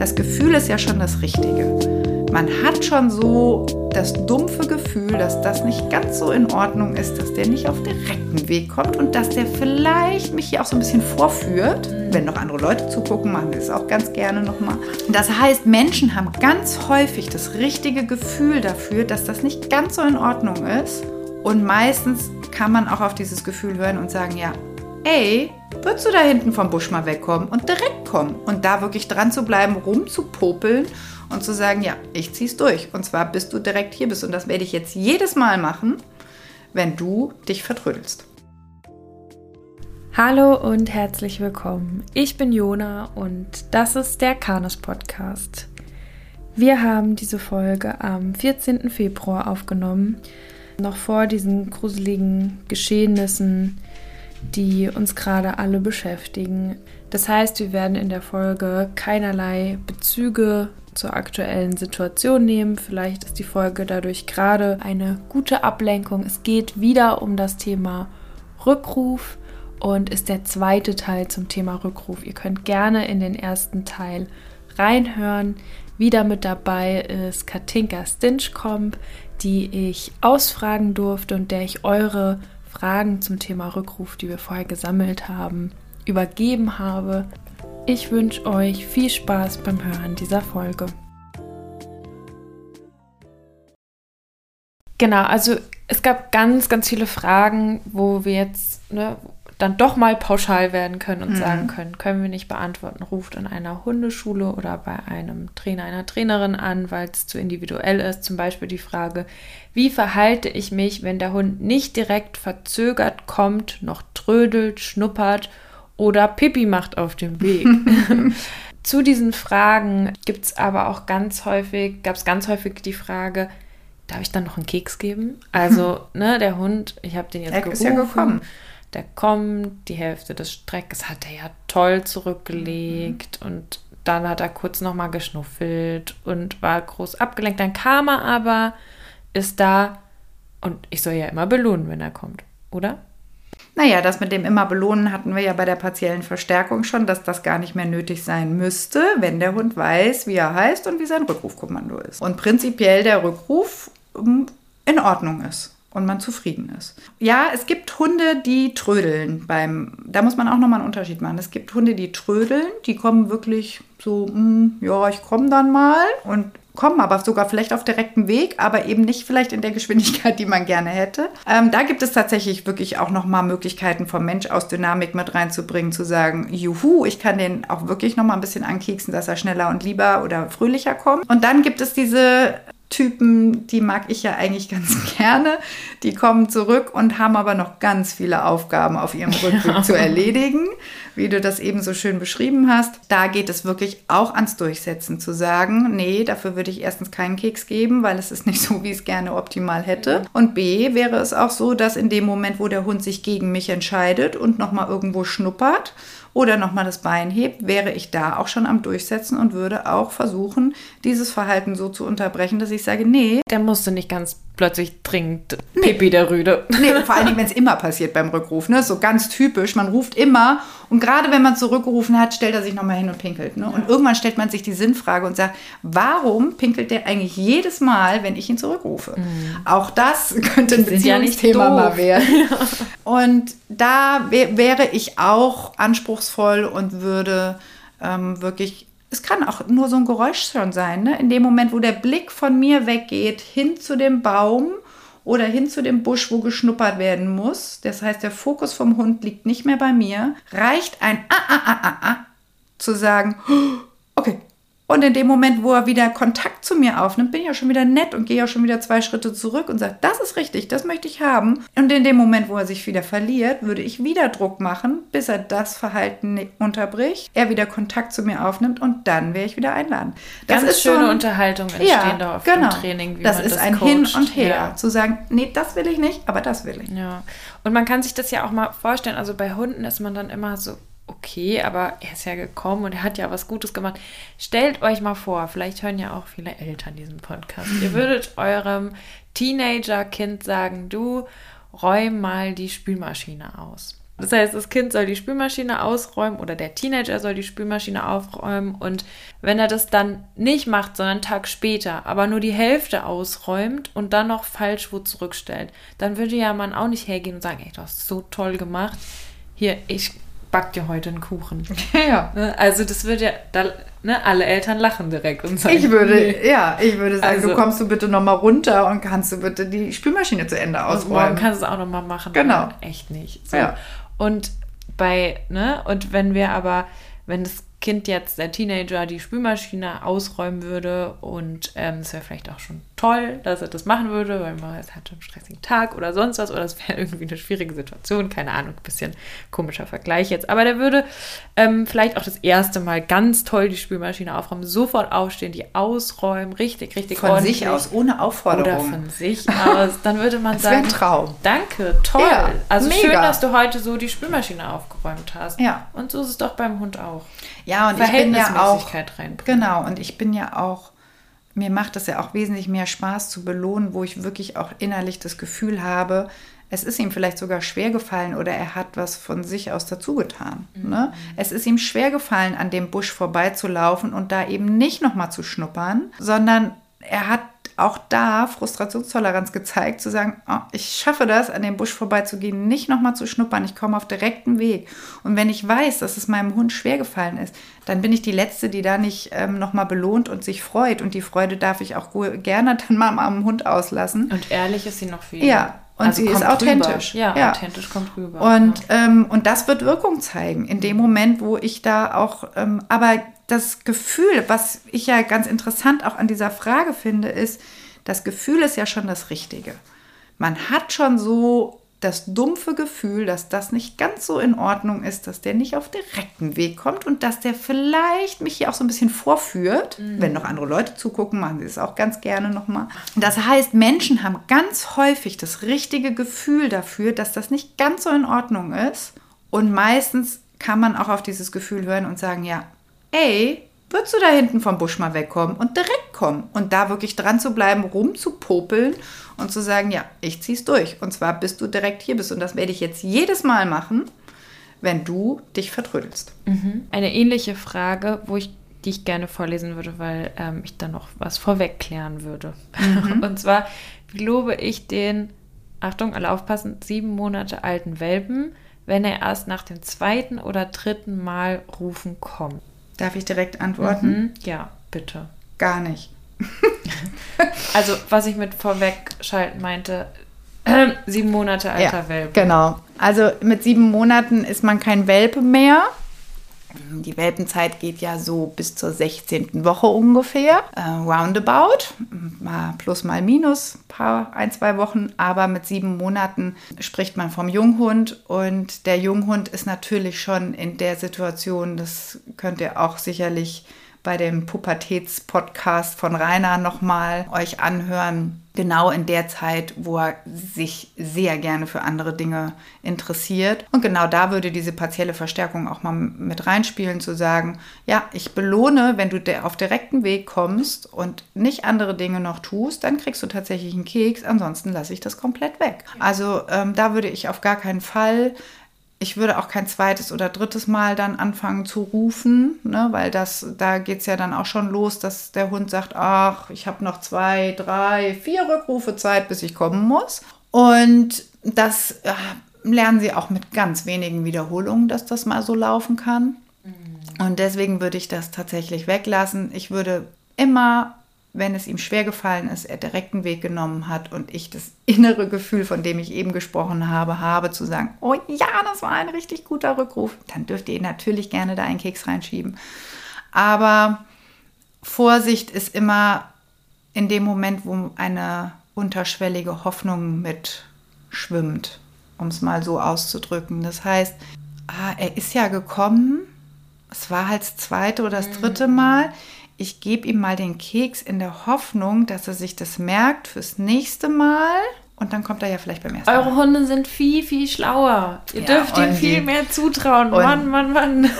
Das Gefühl ist ja schon das Richtige. Man hat schon so das dumpfe Gefühl, dass das nicht ganz so in Ordnung ist, dass der nicht auf direkten Weg kommt und dass der vielleicht mich hier auch so ein bisschen vorführt. Wenn noch andere Leute zugucken, machen sie es auch ganz gerne nochmal. Das heißt, Menschen haben ganz häufig das richtige Gefühl dafür, dass das nicht ganz so in Ordnung ist. Und meistens kann man auch auf dieses Gefühl hören und sagen, ja, ey, würdest du da hinten vom Busch mal wegkommen und direkt kommen? Und da wirklich dran zu bleiben, rumzupopeln und zu sagen, ja, ich zieh's durch. Und zwar, bis du direkt hier bist. Und das werde ich jetzt jedes Mal machen, wenn du dich vertrödelst. Hallo und herzlich willkommen. Ich bin Jona und das ist der Canis-Podcast. Wir haben diese Folge am 14. Februar aufgenommen, noch vor diesen gruseligen Geschehnissen, die uns gerade alle beschäftigen. Das heißt, wir werden in der Folge keinerlei Bezüge zur aktuellen Situation nehmen. Vielleicht ist die Folge dadurch gerade eine gute Ablenkung. Es geht wieder um das Thema Rückruf und ist der zweite Teil zum Thema Rückruf. Ihr könnt gerne in den ersten Teil reinhören. Wieder mit dabei ist Katinka Stinchcomp, die ich ausfragen durfte und der ich eure Fragen zum Thema Rückruf, die wir vorher gesammelt haben, übergeben habe. Ich wünsche euch viel Spaß beim Hören dieser Folge. Genau, also es gab ganz, ganz viele Fragen, wo wir jetzt dann doch mal pauschal werden können und sagen können wir nicht beantworten, ruft in einer Hundeschule oder bei einem Trainer, einer Trainerin an, weil es zu individuell ist. Zum Beispiel die Frage, wie verhalte ich mich, wenn der Hund nicht direkt verzögert kommt, noch trödelt, schnuppert oder Pipi macht auf dem Weg? Zu diesen Fragen gab es ganz häufig die Frage, darf ich dann noch einen Keks geben? Also, der Hund, ich habe den jetzt gerufen. Er ist ja gekommen. Der kommt, die Hälfte des Streckes hat er ja toll zurückgelegt und dann hat er kurz nochmal geschnuffelt und war groß abgelenkt. Dann kam er aber, ist da und ich soll ja immer belohnen, wenn er kommt, oder? Naja, das mit dem immer belohnen hatten wir ja bei der partiellen Verstärkung schon, dass das gar nicht mehr nötig sein müsste, wenn der Hund weiß, wie er heißt und wie sein Rückrufkommando ist. Und prinzipiell der Rückruf in Ordnung ist. Und man zufrieden ist. Ja, es gibt Hunde, die trödeln. Da muss man auch nochmal einen Unterschied machen. Es gibt Hunde, die trödeln, die kommen wirklich so, ich komme dann mal und kommen aber sogar vielleicht auf direktem Weg, aber eben nicht vielleicht in der Geschwindigkeit, die man gerne hätte. Da gibt es tatsächlich wirklich auch nochmal Möglichkeiten vom Mensch aus Dynamik mit reinzubringen, zu sagen, juhu, ich kann den auch wirklich nochmal ein bisschen ankieksen, dass er schneller und lieber oder fröhlicher kommt. Und dann gibt es diese Typen, die mag ich ja eigentlich ganz gerne, die kommen zurück und haben aber noch ganz viele Aufgaben auf ihrem Rückweg zu erledigen, wie du das eben so schön beschrieben hast. Da geht es wirklich auch ans Durchsetzen, zu sagen, nee, dafür würde ich erstens keinen Keks geben, weil es ist nicht so, wie ich es gerne optimal hätte. Und B, wäre es auch so, dass in dem Moment, wo der Hund sich gegen mich entscheidet und nochmal irgendwo schnuppert, oder nochmal das Bein hebt, wäre ich da auch schon am Durchsetzen und würde auch versuchen, dieses Verhalten so zu unterbrechen, dass ich sage, nee. Der musste nicht ganz plötzlich dringend Pipi, der Rüde. Nee, vor allen Dingen, wenn es immer passiert beim Rückruf. So ganz typisch, man ruft immer und gerade wenn man zurückgerufen hat, stellt er sich nochmal hin und pinkelt. Und irgendwann stellt man sich die Sinnfrage und sagt, warum pinkelt der eigentlich jedes Mal, wenn ich ihn zurückrufe? Auch das könnte ein Beziehungsthema mal werden. Ja. Und da wäre ich auch anspruchsvoll und würde wirklich, es kann auch nur so ein Geräusch schon sein, in dem Moment, wo der Blick von mir weggeht, hin zu dem Baum oder hin zu dem Busch, wo geschnuppert werden muss, das heißt, der Fokus vom Hund liegt nicht mehr bei mir, reicht ein zu sagen, okay. Und in dem Moment, wo er wieder Kontakt zu mir aufnimmt, bin ich ja schon wieder nett und gehe ja schon wieder 2 Schritte zurück und sage, das ist richtig, das möchte ich haben. Und in dem Moment, wo er sich wieder verliert, würde ich wieder Druck machen, bis er das Verhalten unterbricht, er wieder Kontakt zu mir aufnimmt und dann wäre ich wieder einladen. Das ganz ist schöne Unterhaltung entstehen da auf dem Training, wie das man das coacht. Das ist ein Hin und Her, zu sagen, nee, das will ich nicht, aber das will ich. Ja. Und man kann sich das ja auch mal vorstellen, also bei Hunden ist man dann immer so, okay, aber er ist ja gekommen und er hat ja was Gutes gemacht. Stellt euch mal vor, vielleicht hören ja auch viele Eltern diesen Podcast. Ihr würdet eurem Teenager-Kind sagen, du, räum mal die Spülmaschine aus. Das heißt, das Kind soll die Spülmaschine ausräumen oder der Teenager soll die Spülmaschine aufräumen. Und wenn er das dann nicht macht, sondern einen Tag später, aber nur die Hälfte ausräumt und dann noch falsch wo zurückstellt, dann würde ja man auch nicht hergehen und sagen, ey, du hast so toll gemacht. Hier, ich back dir heute einen Kuchen. Ja. Also das würde ja, da, ne, alle Eltern lachen direkt und sagen, ich würde sagen, also, du kommst du bitte nochmal runter und kannst du bitte die Spülmaschine zu Ende ausräumen. Du kannst es auch nochmal machen. Genau. Echt nicht. So. Ja. Und wenn das Kind jetzt, der Teenager, die Spülmaschine ausräumen würde und es wäre vielleicht auch schon toll, dass er das machen würde, weil man jetzt hat einen stressigen Tag oder sonst was oder es wäre irgendwie eine schwierige Situation, keine Ahnung, ein bisschen komischer Vergleich jetzt, aber der würde vielleicht auch das erste Mal ganz toll die Spülmaschine aufräumen, sofort aufstehen, die ausräumen, richtig, richtig von ordentlich. Von sich aus, ohne Aufforderung. Oder von sich aus, dann würde man sagen, das wäre ein Traum. Danke, toll, ja, also mega. Schön, dass du heute so die Spülmaschine aufgeräumt hast. Ja. Und so ist es doch beim Hund auch. Ja, und ich bin ja auch, genau, und ich bin ja auch, mir macht es ja auch wesentlich mehr Spaß zu belohnen, wo ich wirklich auch innerlich das Gefühl habe, es ist ihm vielleicht sogar schwer gefallen oder er hat was von sich aus dazu getan. Mhm. Ne? Es ist ihm schwer gefallen, an dem Busch vorbeizulaufen und da eben nicht nochmal zu schnuppern, sondern er hat auch da Frustrationstoleranz gezeigt, zu sagen, oh, ich schaffe das, an dem Busch vorbeizugehen, nicht nochmal zu schnuppern, ich komme auf direkten Weg. Und wenn ich weiß, dass es meinem Hund schwer gefallen ist, dann bin ich die Letzte, die da nicht nochmal belohnt und sich freut. Und die Freude darf ich auch gerne dann mal am Hund auslassen. Und ehrlich ist sie noch viel. Ja, und also sie ist authentisch. Ja, authentisch kommt rüber. Und das wird Wirkung zeigen, in dem Moment, wo ich da auch, aber das Gefühl, was ich ja ganz interessant auch an dieser Frage finde, ist, das Gefühl ist ja schon das Richtige. Man hat schon so das dumpfe Gefühl, dass das nicht ganz so in Ordnung ist, dass der nicht auf direkten Weg kommt und dass der vielleicht mich hier auch so ein bisschen vorführt. Mhm. Wenn noch andere Leute zugucken, machen sie es auch ganz gerne nochmal. Das heißt, Menschen haben ganz häufig das richtige Gefühl dafür, dass das nicht ganz so in Ordnung ist. Und meistens kann man auch auf dieses Gefühl hören und sagen, ja, ey, würdest du da hinten vom Busch mal wegkommen und direkt kommen und da wirklich dran zu bleiben, rumzupopeln und zu sagen, ja, ich zieh's durch und zwar bis du direkt hier bist und das werde ich jetzt jedes Mal machen, wenn du dich vertrödelst. Mhm. Eine ähnliche Frage, die ich gerne vorlesen würde, weil ich da noch was vorweg klären würde. Mhm. Und zwar glaube ich den, Achtung, alle aufpassen, 7 Monate alten Welpen, wenn er erst nach dem 2. oder 3. Mal rufen kommt. Darf ich direkt antworten? Mhm, ja, bitte. Gar nicht. Also, was ich mit vorwegschalten meinte, 7 Monate alter Welpe. Genau. Also, mit 7 Monaten ist man kein Welpe mehr. Die Welpenzeit geht ja so bis zur 16. Woche ungefähr. Roundabout. Mal plus, mal minus. Ein, zwei Wochen. Aber mit 7 Monaten spricht man vom Junghund. Und der Junghund ist natürlich schon in der Situation, das könnt ihr auch sicherlich bei dem Pubertäts-Podcast von Rainer nochmal euch anhören. Genau in der Zeit, wo er sich sehr gerne für andere Dinge interessiert. Und genau da würde diese partielle Verstärkung auch mal mit reinspielen, zu sagen, ja, ich belohne, wenn du auf direkten Weg kommst und nicht andere Dinge noch tust, dann kriegst du tatsächlich einen Keks, ansonsten lasse ich das komplett weg. Also da würde ich auf gar keinen Fall... Ich würde auch kein 2. oder 3. Mal dann anfangen zu rufen, ne? Weil da geht es ja dann auch schon los, dass der Hund sagt, ach, ich habe noch 2, 3, 4 Rückrufe Zeit, bis ich kommen muss. Und das lernen sie auch mit ganz wenigen Wiederholungen, dass das mal so laufen kann. Mhm. Und deswegen würde ich das tatsächlich weglassen. Ich würde immer, wenn es ihm schwer gefallen ist, er direkt einen Weg genommen hat und ich das innere Gefühl, von dem ich eben gesprochen habe, zu sagen, oh ja, das war ein richtig guter Rückruf, dann dürft ihr natürlich gerne da einen Keks reinschieben. Aber Vorsicht ist immer in dem Moment, wo eine unterschwellige Hoffnung mitschwimmt, um es mal so auszudrücken. Das heißt, er ist ja gekommen, es war halt das 2. oder 3. Mal, ich gebe ihm mal den Keks in der Hoffnung, dass er sich das merkt fürs nächste Mal Und dann kommt er ja vielleicht beim ersten Mal. Eure Hunde sind viel, viel schlauer. Ihr dürft ihnen viel mehr zutrauen. Mann.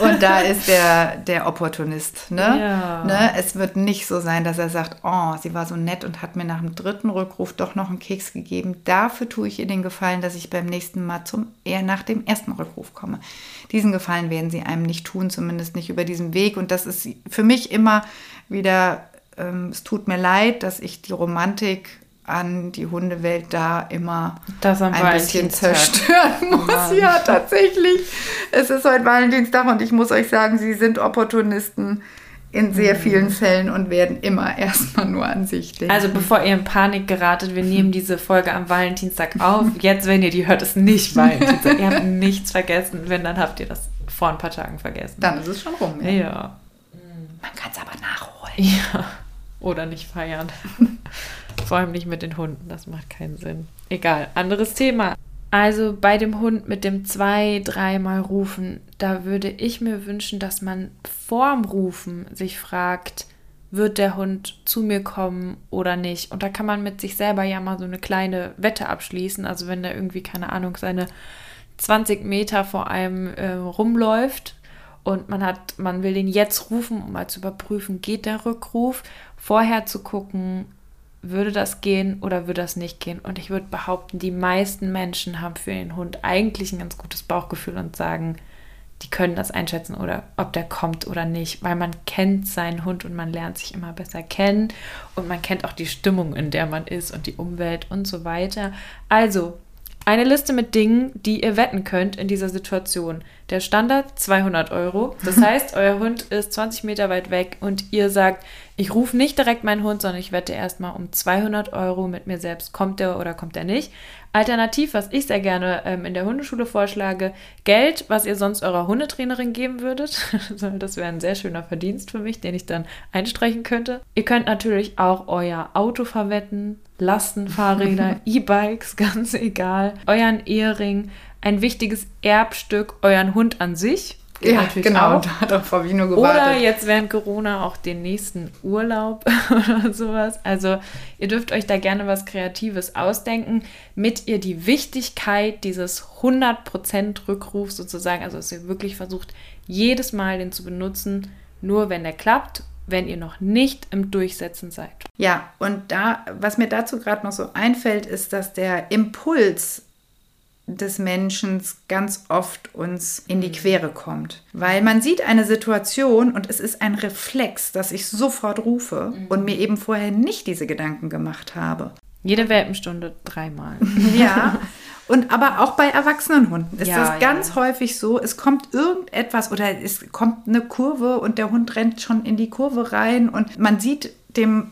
Und da ist der Opportunist. Ne? Ja. Ne? Es wird nicht so sein, dass er sagt, oh, sie war so nett und hat mir nach dem dritten Rückruf doch noch einen Keks gegeben. Dafür tue ich ihr den Gefallen, dass ich beim nächsten Mal eher nach dem ersten Rückruf komme. Diesen Gefallen werden sie einem nicht tun, zumindest nicht über diesen Weg. Und das ist für mich immer wieder, es tut mir leid, dass ich die Romantik an die Hundewelt da immer ein bisschen zerstören muss. Mann. Ja, tatsächlich. Es ist heute Valentinstag und ich muss euch sagen, sie sind Opportunisten in sehr vielen Fällen und werden immer erstmal nur an sich denken. Also bevor ihr in Panik geratet, wir nehmen diese Folge am Valentinstag auf. Jetzt, wenn ihr die hört, ist nicht Valentinstag. Ihr habt nichts vergessen. Wenn, dann habt ihr das vor ein paar Tagen vergessen. Dann ist es schon rum. Ja. Man kann es aber nachholen. Ja. Oder nicht feiern. Vor allem nicht mit den Hunden, das macht keinen Sinn. Egal, anderes Thema. Also bei dem Hund mit dem 2-3-mal Rufen, da würde ich mir wünschen, dass man vorm Rufen sich fragt, wird der Hund zu mir kommen oder nicht? Und da kann man mit sich selber ja mal so eine kleine Wette abschließen. Also wenn der irgendwie, keine Ahnung, seine 20 Meter vor einem rumläuft und man will den jetzt rufen, um mal zu überprüfen, geht der Rückruf? Vorher zu gucken, würde das gehen oder würde das nicht gehen? Und ich würde behaupten, die meisten Menschen haben für den Hund eigentlich ein ganz gutes Bauchgefühl und sagen, die können das einschätzen, oder ob der kommt oder nicht, weil man kennt seinen Hund und man lernt sich immer besser kennen und man kennt auch die Stimmung, in der man ist und die Umwelt und so weiter. Also eine Liste mit Dingen, die ihr wetten könnt in dieser Situation. Der Standard 200 €. Das heißt, euer Hund ist 20 Meter weit weg und ihr sagt, ich rufe nicht direkt meinen Hund, sondern ich wette erstmal um 200 € mit mir selbst, kommt der oder kommt der nicht. Alternativ, was ich sehr gerne in der Hundeschule vorschlage, Geld, was ihr sonst eurer Hundetrainerin geben würdet. Das wäre ein sehr schöner Verdienst für mich, den ich dann einstreichen könnte. Ihr könnt natürlich auch euer Auto verwetten, Lastenfahrräder, E-Bikes, ganz egal, euren Ehering, ein wichtiges Erbstück, euren Hund an sich. Geht ja, genau, auch. Darauf habe ich nur gewartet. Oder jetzt während Corona auch den nächsten Urlaub oder sowas. Also ihr dürft euch da gerne was Kreatives ausdenken, mit ihr die Wichtigkeit dieses 100% Rückrufs sozusagen, also dass ihr wirklich versucht, jedes Mal den zu benutzen, nur wenn der klappt, wenn ihr noch nicht im Durchsetzen seid. Ja, und da, was mir dazu gerade noch so einfällt, ist, dass der Impuls des Menschen ganz oft uns in die Quere kommt. Weil man sieht eine Situation und es ist ein Reflex, dass ich sofort rufe und mir eben vorher nicht diese Gedanken gemacht habe. Jede Welpenstunde 3-mal. Ja, und aber auch bei erwachsenen Hunden ist das ganz häufig so, es kommt irgendetwas oder es kommt eine Kurve und der Hund rennt schon in die Kurve rein und man sieht dem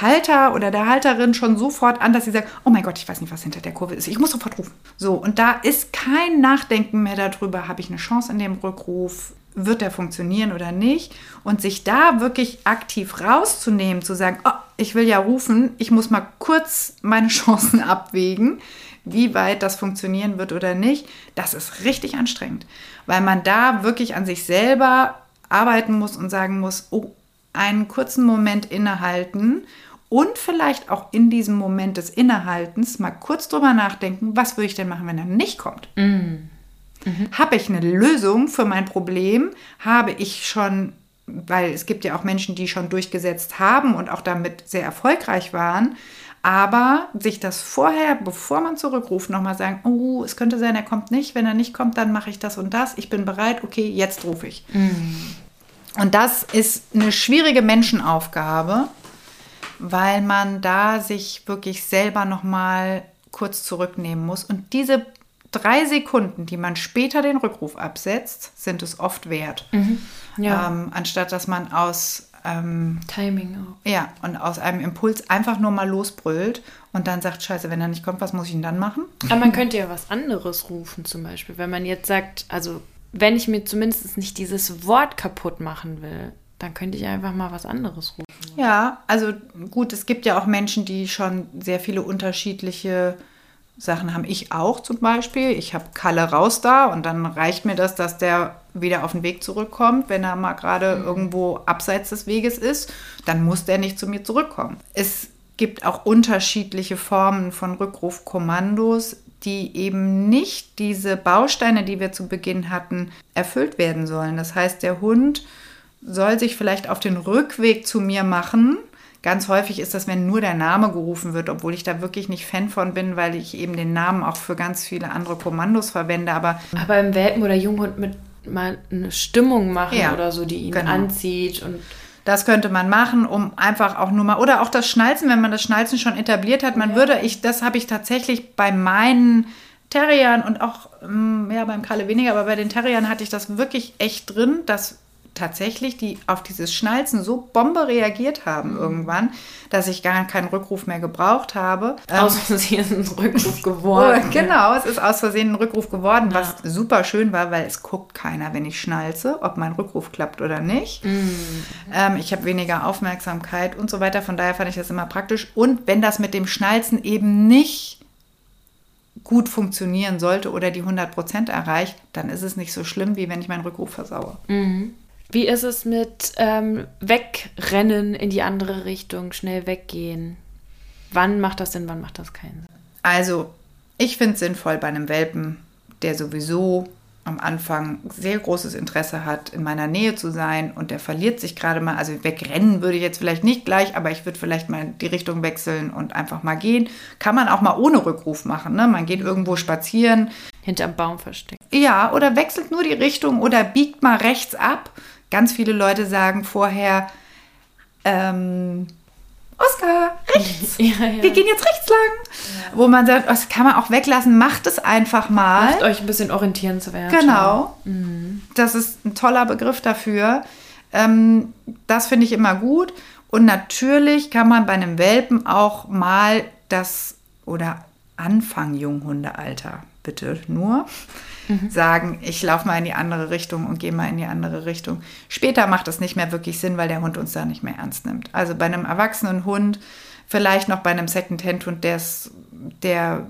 Halter oder der Halterin schon sofort an, dass sie sagt, oh mein Gott, ich weiß nicht, was hinter der Kurve ist, ich muss sofort rufen. So, und da ist kein Nachdenken mehr darüber, habe ich eine Chance in dem Rückruf, wird der funktionieren oder nicht? Und sich da wirklich aktiv rauszunehmen, zu sagen, oh, ich will ja rufen, ich muss mal kurz meine Chancen abwägen, wie weit das funktionieren wird oder nicht, das ist richtig anstrengend, weil man da wirklich an sich selber arbeiten muss und sagen muss, oh, einen kurzen Moment innehalten und vielleicht auch in diesem Moment des Innehaltens mal kurz drüber nachdenken, was würde ich denn machen, wenn er nicht kommt? Habe ich eine Lösung für mein Problem? Habe ich schon, weil es gibt ja auch Menschen, die schon durchgesetzt haben und auch damit sehr erfolgreich waren, aber sich das vorher, bevor man zurückruft, nochmal sagen, oh, es könnte sein, er kommt nicht, wenn er nicht kommt, dann mache ich das und das, ich bin bereit, okay, jetzt rufe ich. Und das ist eine schwierige Menschenaufgabe, weil man da sich wirklich selber nochmal kurz zurücknehmen muss. Und diese 3 Sekunden, die man später den Rückruf absetzt, sind es oft wert. Anstatt dass man aus Timing auch. Ja, und aus einem Impuls einfach nur mal losbrüllt und dann sagt, scheiße, wenn er nicht kommt, was muss ich denn dann machen? Aber man könnte ja was anderes rufen zum Beispiel, wenn man jetzt sagt, also wenn ich mir zumindest nicht dieses Wort kaputt machen will, dann könnte ich einfach mal was anderes rufen. Ja, also gut, es gibt ja auch Menschen, die schon sehr viele unterschiedliche Sachen haben. Ich auch zum Beispiel. Ich habe Kalle raus da und dann reicht mir das, dass der wieder auf den Weg zurückkommt. Wenn er mal gerade irgendwo abseits des Weges ist, dann muss der nicht zu mir zurückkommen. Es gibt auch unterschiedliche Formen von Rückrufkommandos, die eben nicht diese Bausteine, die wir zu Beginn hatten, erfüllt werden sollen. Das heißt, der Hund soll sich vielleicht auf den Rückweg zu mir machen. Ganz häufig ist das, wenn nur der Name gerufen wird, obwohl ich da wirklich nicht Fan von bin, weil ich eben den Namen auch für ganz viele andere Kommandos verwende. Aber im Welpen- oder Junghund mit mal eine Stimmung machen, ja, oder so, die ihn anzieht. Und das könnte man machen, um einfach auch nur mal, oder auch das Schnalzen, wenn man das Schnalzen schon etabliert hat. Man das habe ich tatsächlich bei meinen Terriern und auch, ja, beim Kalle weniger, aber bei den Terriern hatte ich das wirklich echt drin, dass tatsächlich die auf dieses Schnalzen so Bombe reagiert haben irgendwann, dass ich gar keinen Rückruf mehr gebraucht habe. Aus Versehen ist ein Rückruf geworden. Genau, es ist aus Versehen ein Rückruf geworden, ja, was super schön war, weil es guckt keiner, wenn ich schnalze, ob mein Rückruf klappt oder nicht. Mhm. Ich habe weniger Aufmerksamkeit und so weiter, von daher fand ich das immer praktisch. Und wenn das mit dem Schnalzen eben nicht gut funktionieren sollte oder die 100% erreicht, dann ist es nicht so schlimm, wie wenn ich meinen Rückruf versaue. Mhm. Wie ist es mit Wegrennen in die andere Richtung, schnell weggehen? Wann macht das Sinn, wann macht das keinen Sinn? Also, ich finde es sinnvoll bei einem Welpen, der sowieso am Anfang sehr großes Interesse hat, in meiner Nähe zu sein und der verliert sich gerade mal. Also wegrennen würde ich jetzt vielleicht nicht gleich, aber ich würde vielleicht mal die Richtung wechseln und einfach mal gehen. Kann man auch mal ohne Rückruf machen, ne? Man geht irgendwo spazieren. Hinterm Baum versteckt. Ja, oder wechselt nur die Richtung oder biegt mal rechts ab. Ganz viele Leute sagen vorher, Oskar, rechts, ja. Wir gehen jetzt rechts lang. Ja. Wo man sagt, das kann man auch weglassen, macht es einfach mal. Macht euch ein bisschen orientierenswert. Genau, mhm. Das ist ein toller Begriff dafür. Das finde ich immer gut. Und natürlich kann man bei einem Welpen auch mal das, oder Anfang Junghundealter, bitte nur, sagen, ich laufe mal in die andere Richtung und gehe mal in die andere Richtung. Später macht das nicht mehr wirklich Sinn, weil der Hund uns da nicht mehr ernst nimmt. Also bei einem erwachsenen Hund, vielleicht noch bei einem Second-Hand-Hund, der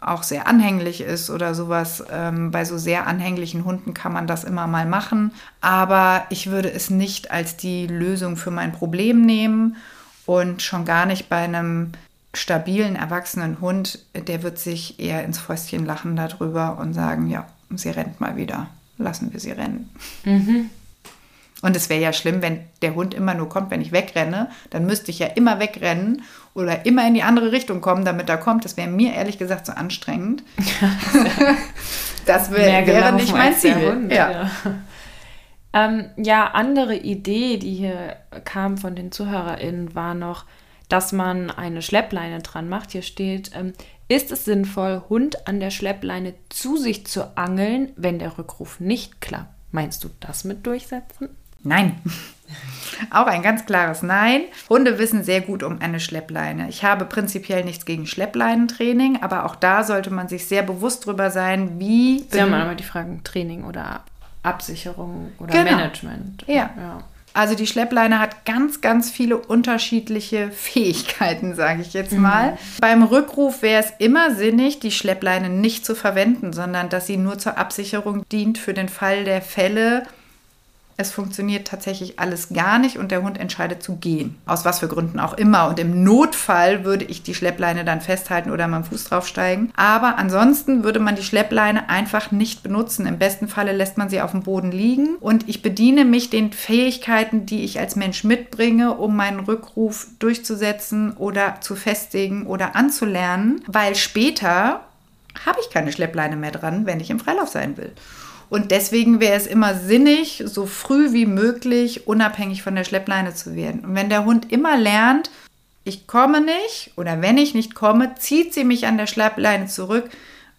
auch sehr anhänglich ist oder sowas. Bei so sehr anhänglichen Hunden kann man das immer mal machen. Aber ich würde es nicht als die Lösung für mein Problem nehmen und schon gar nicht bei einem stabilen, erwachsenen Hund, der wird sich eher ins Fäustchen lachen darüber und sagen, ja, sie rennt mal wieder. Lassen wir sie rennen. Mhm. Und es wäre ja schlimm, wenn der Hund immer nur kommt, wenn ich wegrenne. Dann müsste ich ja immer wegrennen oder immer in die andere Richtung kommen, damit er kommt. Das wäre mir ehrlich gesagt so anstrengend. Das wäre nicht mein Ziel. Hund, ja. Andere Idee, die hier kam von den ZuhörerInnen, war noch, dass man eine Schleppleine dran macht. Hier steht, ist es sinnvoll, Hund an der Schleppleine zu sich zu angeln, wenn der Rückruf nicht klappt? Meinst du das mit durchsetzen? Nein. Auch ein ganz klares Nein. Hunde wissen sehr gut um eine Schleppleine. Ich habe prinzipiell nichts gegen Schleppleinentraining, aber auch da sollte man sich sehr bewusst drüber sein, wie... Sie haben einmal die Fragen Training oder Absicherung oder Management. Ja. Also die Schleppleine hat ganz, ganz viele unterschiedliche Fähigkeiten, sage ich jetzt mal. Mhm. Beim Rückruf wäre es immer sinnig, die Schleppleine nicht zu verwenden, sondern dass sie nur zur Absicherung dient für den Fall der Fälle. Es funktioniert tatsächlich alles gar nicht und der Hund entscheidet zu gehen. Aus was für Gründen auch immer. Und im Notfall würde ich die Schleppleine dann festhalten oder mit dem Fuß draufsteigen. Aber ansonsten würde man die Schleppleine einfach nicht benutzen. Im besten Falle lässt man sie auf dem Boden liegen. Und ich bediene mich den Fähigkeiten, die ich als Mensch mitbringe, um meinen Rückruf durchzusetzen oder zu festigen oder anzulernen. Weil später habe ich keine Schleppleine mehr dran, wenn ich im Freilauf sein will. Und deswegen wäre es immer sinnig, so früh wie möglich unabhängig von der Schleppleine zu werden. Und wenn der Hund immer lernt, ich komme nicht oder wenn ich nicht komme, zieht sie mich an der Schleppleine zurück.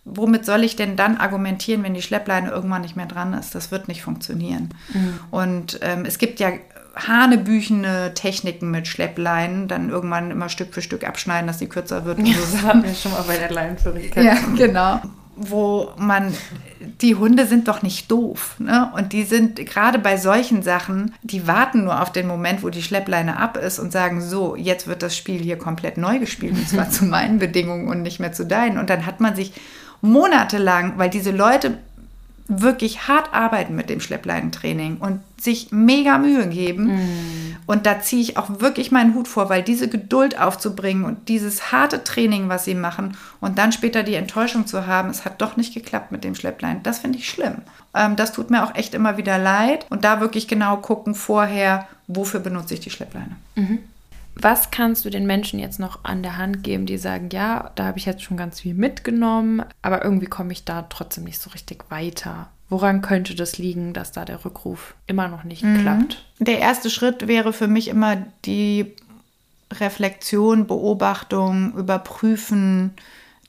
Womit soll ich denn dann argumentieren, wenn die Schleppleine irgendwann nicht mehr dran ist? Das wird nicht funktionieren. Mhm. Und es gibt ja hanebüchene Techniken mit Schleppleinen, dann irgendwann immer Stück für Stück abschneiden, dass die kürzer wird. Und ja, das hatten wir schon mal bei der Leinenführigkeit. Ja, genau. Wo man, die Hunde sind doch nicht doof, ne? Und die sind gerade bei solchen Sachen, die warten nur auf den Moment, wo die Schleppleine ab ist und sagen, so, jetzt wird das Spiel hier komplett neu gespielt, und zwar zu meinen Bedingungen und nicht mehr zu deinen. Und dann hat man sich monatelang, weil diese Leute wirklich hart arbeiten mit dem Schleppleinentraining und sich mega Mühe geben. Und da ziehe ich auch wirklich meinen Hut vor, weil diese Geduld aufzubringen und dieses harte Training, was sie machen und dann später die Enttäuschung zu haben, es hat doch nicht geklappt mit dem Schleppleinen, das finde ich schlimm. Das tut mir auch echt immer wieder leid. Und da wirklich genau gucken vorher, wofür benutze ich die Schleppleine. Mhm. Was kannst du den Menschen jetzt noch an der Hand geben, die sagen, ja, da habe ich jetzt schon ganz viel mitgenommen, aber irgendwie komme ich da trotzdem nicht so richtig weiter? Woran könnte das liegen, dass da der Rückruf immer noch nicht klappt? Der erste Schritt wäre für mich immer die Reflexion, Beobachtung, Überprüfen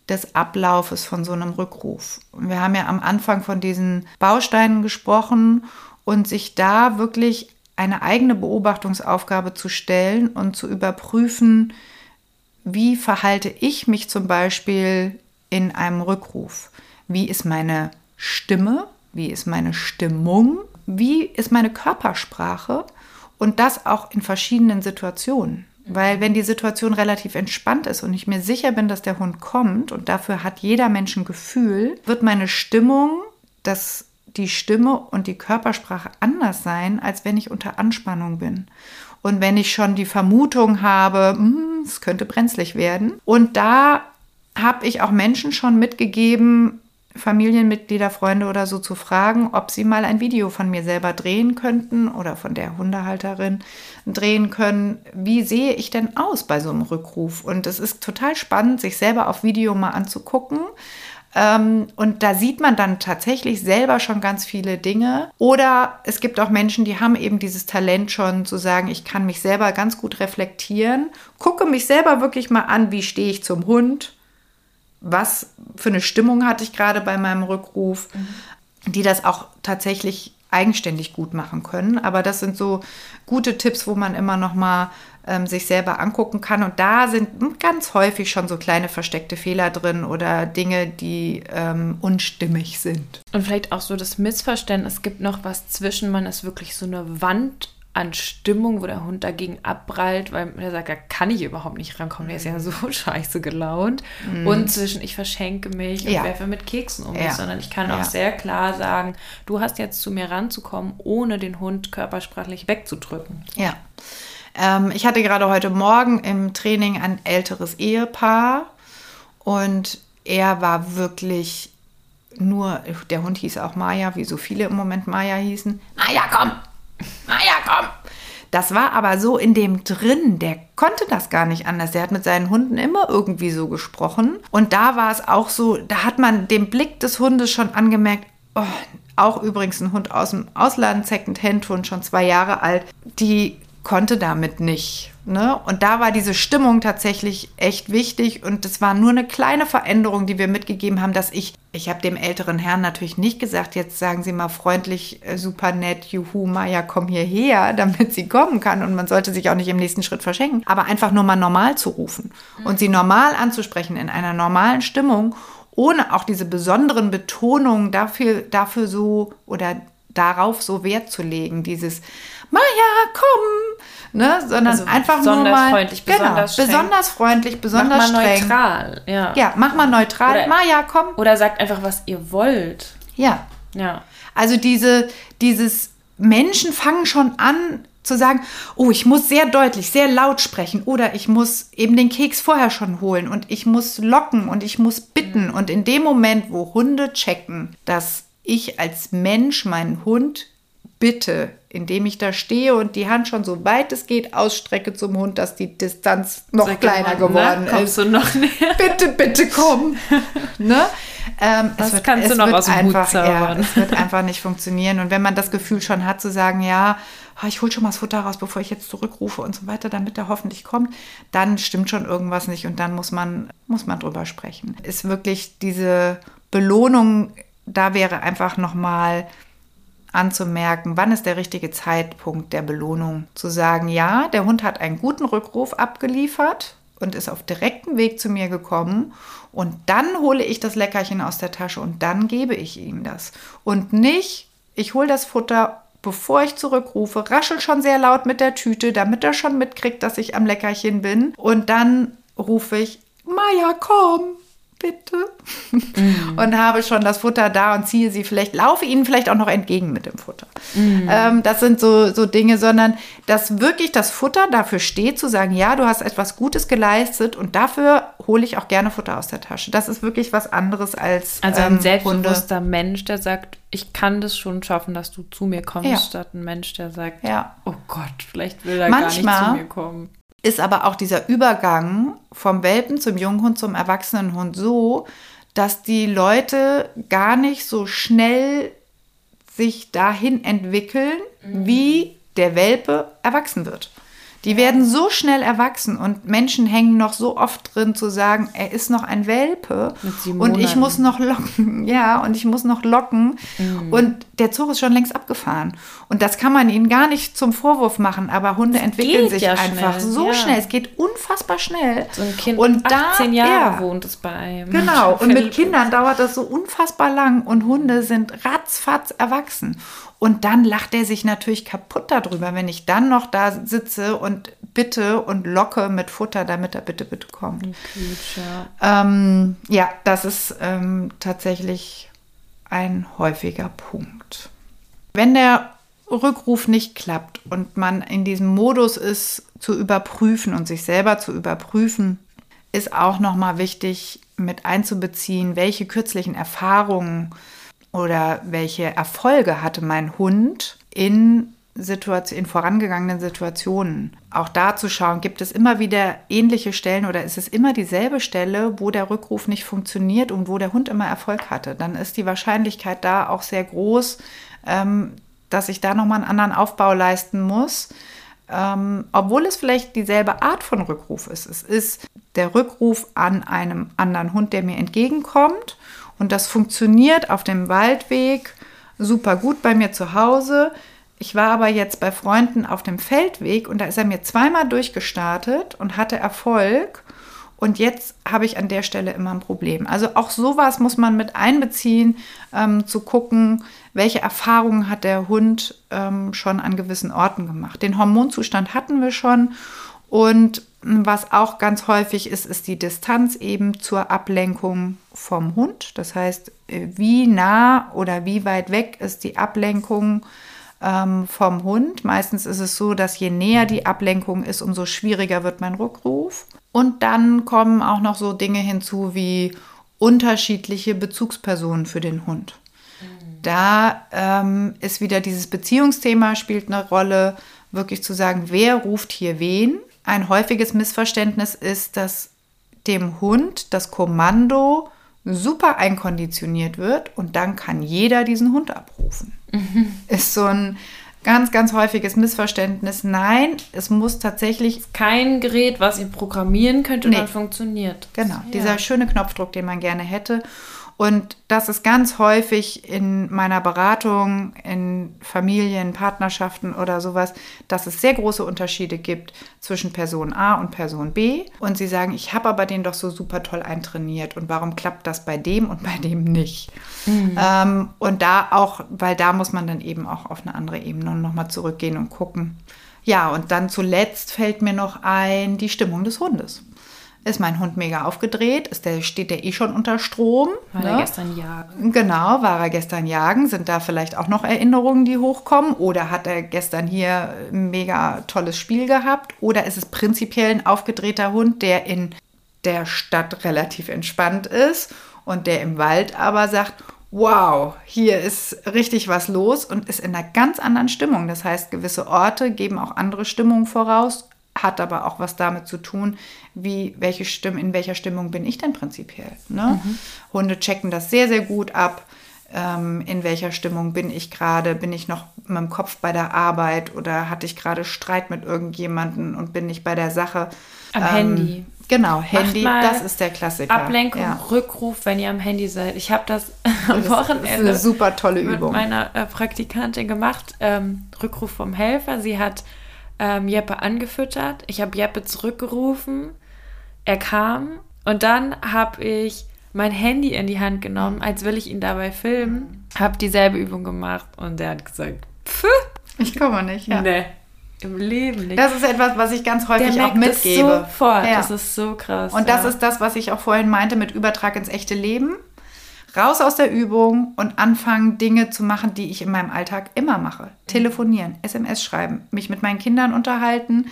des Ablaufes von so einem Rückruf. Wir haben ja am Anfang von diesen Bausteinen gesprochen und sich da wirklich eine eigene Beobachtungsaufgabe zu stellen und zu überprüfen, wie verhalte ich mich zum Beispiel in einem Rückruf? Wie ist meine Stimme? Wie ist meine Stimmung? Wie ist meine Körpersprache? Und das auch in verschiedenen Situationen. Weil wenn die Situation relativ entspannt ist und ich mir sicher bin, dass der Hund kommt, und dafür hat jeder Mensch ein Gefühl, wird meine Stimmung, das die Stimme und die Körpersprache anders sein, als wenn ich unter Anspannung bin. Und wenn ich schon die Vermutung habe, es könnte brenzlig werden. Und da habe ich auch Menschen schon mitgegeben, Familienmitglieder, Freunde oder so zu fragen, ob sie mal ein Video von mir selber drehen könnten oder von der Hundehalterin drehen können. Wie sehe ich denn aus bei so einem Rückruf? Und es ist total spannend, sich selber auf Video mal anzugucken. Und da sieht man dann tatsächlich selber schon ganz viele Dinge. Oder es gibt auch Menschen, die haben eben dieses Talent schon zu sagen, ich kann mich selber ganz gut reflektieren, gucke mich selber wirklich mal an, wie stehe ich zum Hund, was für eine Stimmung hatte ich gerade bei meinem Rückruf, die das auch tatsächlich eigenständig gut machen können. Aber das sind so gute Tipps, wo man immer noch mal sich selber angucken kann. Und da sind ganz häufig schon so kleine versteckte Fehler drin oder Dinge, die unstimmig sind. Und vielleicht auch so das Missverständnis, es gibt noch was zwischen, man ist wirklich so eine Wand an Stimmung, wo der Hund dagegen abprallt, weil er sagt, da kann ich überhaupt nicht rankommen, der ist ja so scheiße gelaunt. Und zwischen, ich verschenke mich und werfe mit Keksen um mich, sondern ich kann auch sehr klar sagen, du hast jetzt zu mir ranzukommen, ohne den Hund körpersprachlich wegzudrücken. Ja. Ich hatte gerade heute Morgen im Training ein älteres Ehepaar und er war wirklich nur, der Hund hieß auch Maya, wie so viele im Moment Maya hießen. Maya, komm! Maya, komm! Das war aber so in dem drin, der konnte das gar nicht anders. Der hat mit seinen Hunden immer irgendwie so gesprochen. Und da war es auch so, da hat man den Blick des Hundes schon angemerkt, oh, auch übrigens ein Hund aus dem Ausland, Second-Hand-Hund, schon 2 Jahre alt, die konnte damit nicht. Ne? Und da war diese Stimmung tatsächlich echt wichtig und das war nur eine kleine Veränderung, die wir mitgegeben haben, dass ich habe dem älteren Herrn natürlich nicht gesagt, jetzt sagen Sie mal freundlich, super nett, juhu, Maya, komm hierher, damit sie kommen kann und man sollte sich auch nicht im nächsten Schritt verschenken, aber einfach nur mal normal zu rufen und sie normal anzusprechen in einer normalen Stimmung, ohne auch diese besonderen Betonungen dafür so oder darauf so Wert zu legen, dieses Maya, komm, ne, sondern also einfach nur mal freundlich, besonders freundlich, besonders streng. Mach mal neutral, ja, mach mal neutral, oder, Maya, komm. Oder sagt einfach, was ihr wollt. Ja. Also dieses Menschen fangen schon an zu sagen, oh, ich muss sehr deutlich, sehr laut sprechen oder ich muss eben den Keks vorher schon holen und ich muss locken und ich muss bitten. Und in dem Moment, wo Hunde checken, dass ich als Mensch meinen Hund bitte, indem ich da stehe und die Hand schon so weit es geht ausstrecke zum Hund, dass die Distanz noch kleiner geworden ist. Kommst du noch näher? Bitte komm. Ne? Das kannst du noch aus dem Hut zaubern. Es wird einfach nicht funktionieren. Und wenn man das Gefühl schon hat, zu sagen, ja, ich hole schon mal das Futter raus, bevor ich jetzt zurückrufe und so weiter, damit er hoffentlich kommt, dann stimmt schon irgendwas nicht und dann muss man drüber sprechen. Ist wirklich diese Belohnung, da wäre einfach nochmal anzumerken, wann ist der richtige Zeitpunkt der Belohnung. Zu sagen, ja, der Hund hat einen guten Rückruf abgeliefert und ist auf direktem Weg zu mir gekommen und dann hole ich das Leckerchen aus der Tasche und dann gebe ich ihm das. Und nicht, ich hole das Futter, bevor ich zurückrufe, raschel schon sehr laut mit der Tüte, damit er schon mitkriegt, dass ich am Leckerchen bin und dann rufe ich, Maya, komm. bitte. Mm. Und habe schon das Futter da und ziehe sie vielleicht, laufe ihnen vielleicht auch noch entgegen mit dem Futter. Mm. Das sind so Dinge, sondern dass wirklich das Futter dafür steht, zu sagen, ja, du hast etwas Gutes geleistet und dafür hole ich auch gerne Futter aus der Tasche. Das ist wirklich was anderes als also ein selbstbewusster Hunde. Mensch, der sagt, ich kann das schon schaffen, dass du zu mir kommst, ja. Statt ein Mensch, der sagt, ja. Oh Gott, vielleicht will er manchmal gar nicht zu mir kommen. Ist aber auch dieser Übergang vom Welpen zum Junghund zum Erwachsenenhund so, dass die Leute gar nicht so schnell sich dahin entwickeln, wie der Welpe erwachsen wird. Die werden so schnell erwachsen und Menschen hängen noch so oft drin zu sagen, er ist noch ein Welpe und ich muss noch locken. Ja, und ich muss noch locken. Mhm. Und der Zug ist schon längst abgefahren. Und das kann man ihnen gar nicht zum Vorwurf machen, aber Hunde entwickeln sich einfach so schnell. Es geht unfassbar schnell. So ein Kind und 18 Jahre wohnt es bei einem. Genau, und mit Kindern dauert das so unfassbar lang und Hunde sind ratzfatz erwachsen. Und dann lacht er sich natürlich kaputt darüber, wenn ich dann noch da sitze und bitte und locke mit Futter, damit er bitte kommt. Okay, ja. Ja, das ist tatsächlich ein häufiger Punkt. Wenn der Rückruf nicht klappt und man in diesem Modus ist, zu überprüfen und sich selber zu überprüfen, ist auch nochmal wichtig, mit einzubeziehen, welche kürzlichen Erfahrungen oder welche Erfolge hatte mein Hund in vorangegangenen Situationen. Auch da zu schauen, gibt es immer wieder ähnliche Stellen oder ist es immer dieselbe Stelle, wo der Rückruf nicht funktioniert und wo der Hund immer Erfolg hatte. Dann ist die Wahrscheinlichkeit da auch sehr groß, dass ich da nochmal einen anderen Aufbau leisten muss. Obwohl es vielleicht dieselbe Art von Rückruf ist. Es ist der Rückruf an einem anderen Hund, der mir entgegenkommt. Und das funktioniert auf dem Waldweg super gut bei mir zu Hause. Ich war aber jetzt bei Freunden auf dem Feldweg und da ist er mir zweimal durchgestartet und hatte Erfolg. Und jetzt habe ich an der Stelle immer ein Problem. Also auch sowas muss man mit einbeziehen, zu gucken, welche Erfahrungen hat der Hund schon an gewissen Orten gemacht. Den Hormonzustand hatten wir schon. Und was auch ganz häufig ist, ist die Distanz eben zur Ablenkung vom Hund. Das heißt, wie nah oder wie weit weg ist die Ablenkung vom Hund. Meistens ist es so, dass je näher die Ablenkung ist, umso schwieriger wird mein Rückruf. Und dann kommen auch noch so Dinge hinzu wie unterschiedliche Bezugspersonen für den Hund. Da ist wieder dieses Beziehungsthema, spielt eine Rolle, wirklich zu sagen, wer ruft hier wen. Ein häufiges Missverständnis ist, dass dem Hund das Kommando super einkonditioniert wird und dann kann jeder diesen Hund abrufen. Mhm. Ist so ein ganz, ganz häufiges Missverständnis. Nein, es muss tatsächlich... Kein Gerät, was ihr programmieren könnt und dann funktioniert. Genau, dieser schöne Knopfdruck, den man gerne hätte. Und das ist ganz häufig in meiner Beratung, in Familien, Partnerschaften oder sowas, dass es sehr große Unterschiede gibt zwischen Person A und Person B. Und sie sagen, ich habe aber den doch so super toll eintrainiert und warum klappt das bei dem und bei dem nicht? Mhm. Und da auch, weil da muss man dann eben auch auf eine andere Ebene nochmal zurückgehen und gucken. Ja, und dann zuletzt fällt mir noch ein, die Stimmung des Hundes. Ist mein Hund mega aufgedreht? Steht der eh schon unter Strom? War er gestern jagen? Genau, war er gestern jagen? Sind da vielleicht auch noch Erinnerungen, die hochkommen? Oder hat er gestern hier ein mega tolles Spiel gehabt? Oder ist es prinzipiell ein aufgedrehter Hund, der in der Stadt relativ entspannt ist und der im Wald aber sagt, wow, hier ist richtig was los und ist in einer ganz anderen Stimmung. Das heißt, gewisse Orte geben auch andere Stimmungen voraus, hat aber auch was damit zu tun, in welcher Stimmung bin ich denn prinzipiell. Ne? Mhm. Hunde checken das sehr, sehr gut ab, in welcher Stimmung bin ich gerade, bin ich noch mit dem Kopf bei der Arbeit oder hatte ich gerade Streit mit irgendjemandem und bin nicht bei der Sache. Am Handy. Genau, Handy, das ist der Klassiker. Ablenkung, ja. Rückruf, wenn ihr am Handy seid. Ich habe das am Wochenende. Das ist eine super tolle Übung. Mit meiner Praktikantin gemacht, Rückruf vom Helfer. Sie hat Jeppe angefüttert. Ich habe Jeppe zurückgerufen. Er kam und dann habe ich mein Handy in die Hand genommen, als will ich ihn dabei filmen. Habe dieselbe Übung gemacht und der hat gesagt, pff, ich komme nicht. Ja. Nee, Im Leben nicht. Das ist etwas, was ich ganz häufig auch mitgebe. Das sofort. Ja. Das ist so krass. Und das ist das, was ich auch vorhin meinte mit Übertrag ins echte Leben. Raus aus der Übung und anfangen, Dinge zu machen, die ich in meinem Alltag immer mache. Telefonieren, SMS schreiben, mich mit meinen Kindern unterhalten,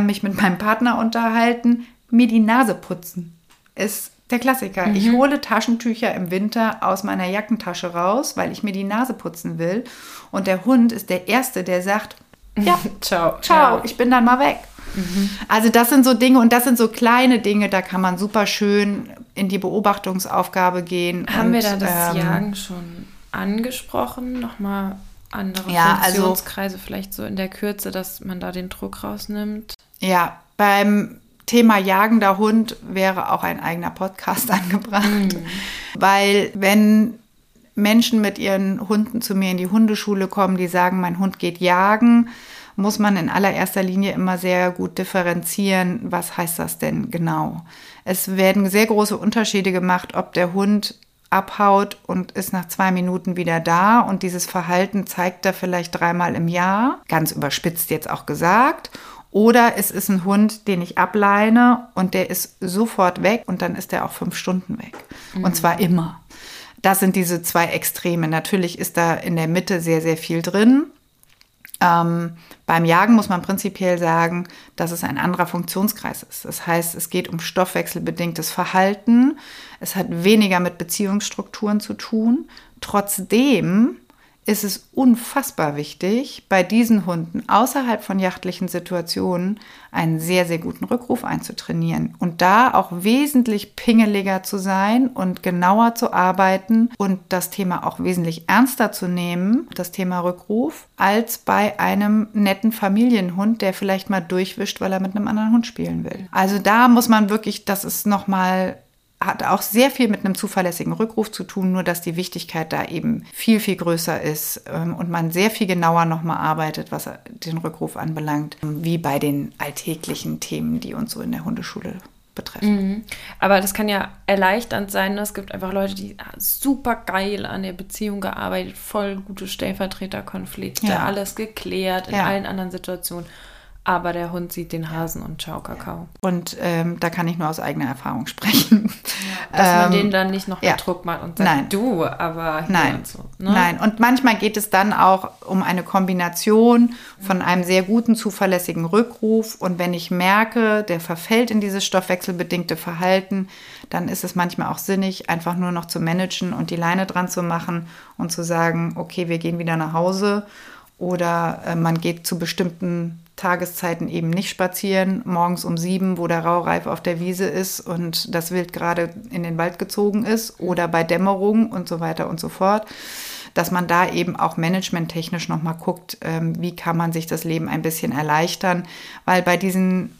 mich mit meinem Partner unterhalten, mir die Nase putzen. Ist der Klassiker. Mhm. Ich hole Taschentücher im Winter aus meiner Jackentasche raus, weil ich mir die Nase putzen will. Und der Hund ist der Erste, der sagt, ja, ciao, ich bin dann mal weg. Mhm. Also das sind so Dinge und das sind so kleine Dinge, da kann man super schön in die Beobachtungsaufgabe gehen. Haben wir da das Jagen schon angesprochen? Nochmal andere Funktionskreise, also, vielleicht so in der Kürze, dass man da den Druck rausnimmt? Ja, beim Thema jagender Hund wäre auch ein eigener Podcast angebracht, weil wenn Menschen mit ihren Hunden zu mir in die Hundeschule kommen, die sagen, mein Hund geht jagen, muss man in allererster Linie immer sehr gut differenzieren, was heißt das denn genau. Es werden sehr große Unterschiede gemacht, ob der Hund abhaut und ist nach 2 Minuten wieder da und dieses Verhalten zeigt er vielleicht 3-mal im Jahr, ganz überspitzt jetzt auch gesagt. Oder es ist ein Hund, den ich ableine und der ist sofort weg und dann ist der auch 5 Stunden weg. Mhm. Und zwar immer. Das sind diese 2 Extreme. Natürlich ist da in der Mitte sehr, sehr viel drin. Beim Jagen muss man prinzipiell sagen, dass es ein anderer Funktionskreis ist. Das heißt, es geht um stoffwechselbedingtes Verhalten. Es hat weniger mit Beziehungsstrukturen zu tun. Trotzdem ist es unfassbar wichtig, bei diesen Hunden außerhalb von jachtlichen Situationen einen sehr, sehr guten Rückruf einzutrainieren und da auch wesentlich pingeliger zu sein und genauer zu arbeiten und das Thema auch wesentlich ernster zu nehmen, das Thema Rückruf, als bei einem netten Familienhund, der vielleicht mal durchwischt, weil er mit einem anderen Hund spielen will. Also da muss man wirklich, das ist nochmal... Hat auch sehr viel mit einem zuverlässigen Rückruf zu tun, nur dass die Wichtigkeit da eben viel, viel größer ist und man sehr viel genauer nochmal arbeitet, was den Rückruf anbelangt, wie bei den alltäglichen Themen, die uns so in der Hundeschule betreffen. Mhm. Aber das kann ja erleichternd sein. Es gibt einfach Leute, die super geil an der Beziehung gearbeitet, voll gute Stellvertreterkonflikte, alles geklärt in allen anderen Situationen. Aber der Hund sieht den Hasen und ciao, Kakao. Und da kann ich nur aus eigener Erfahrung sprechen. Ja, dass man den dann nicht noch mit Druck macht und sagt, du, aber hier und so. Ne? Nein, und manchmal geht es dann auch um eine Kombination von einem sehr guten, zuverlässigen Rückruf. Und wenn ich merke, der verfällt in dieses stoffwechselbedingte Verhalten, dann ist es manchmal auch sinnig, einfach nur noch zu managen und die Leine dran zu machen und zu sagen, okay, wir gehen wieder nach Hause. Oder man geht zu bestimmten Tageszeiten eben nicht spazieren, morgens um 7, wo der Raureif auf der Wiese ist und das Wild gerade in den Wald gezogen ist oder bei Dämmerung und so weiter und so fort, dass man da eben auch managementtechnisch nochmal guckt, wie kann man sich das Leben ein bisschen erleichtern, weil bei diesen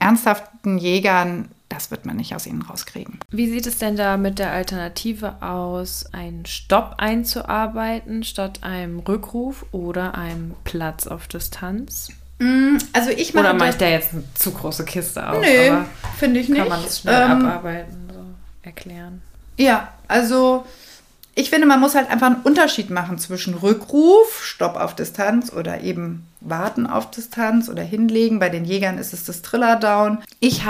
ernsthaften Jägern, das wird man nicht aus ihnen rauskriegen. Wie sieht es denn da mit der Alternative aus, einen Stopp einzuarbeiten statt einem Rückruf oder einem Platz auf Distanz? Also ich mache. Oder mache ich da jetzt eine zu große Kiste auf? Nee, finde ich nicht. Kann man das schnell abarbeiten, so erklären? Ja, also ich finde, man muss halt einfach einen Unterschied machen zwischen Rückruf, Stopp auf Distanz oder eben Warten auf Distanz oder hinlegen. Bei den Jägern ist es das Trillerdown. Ich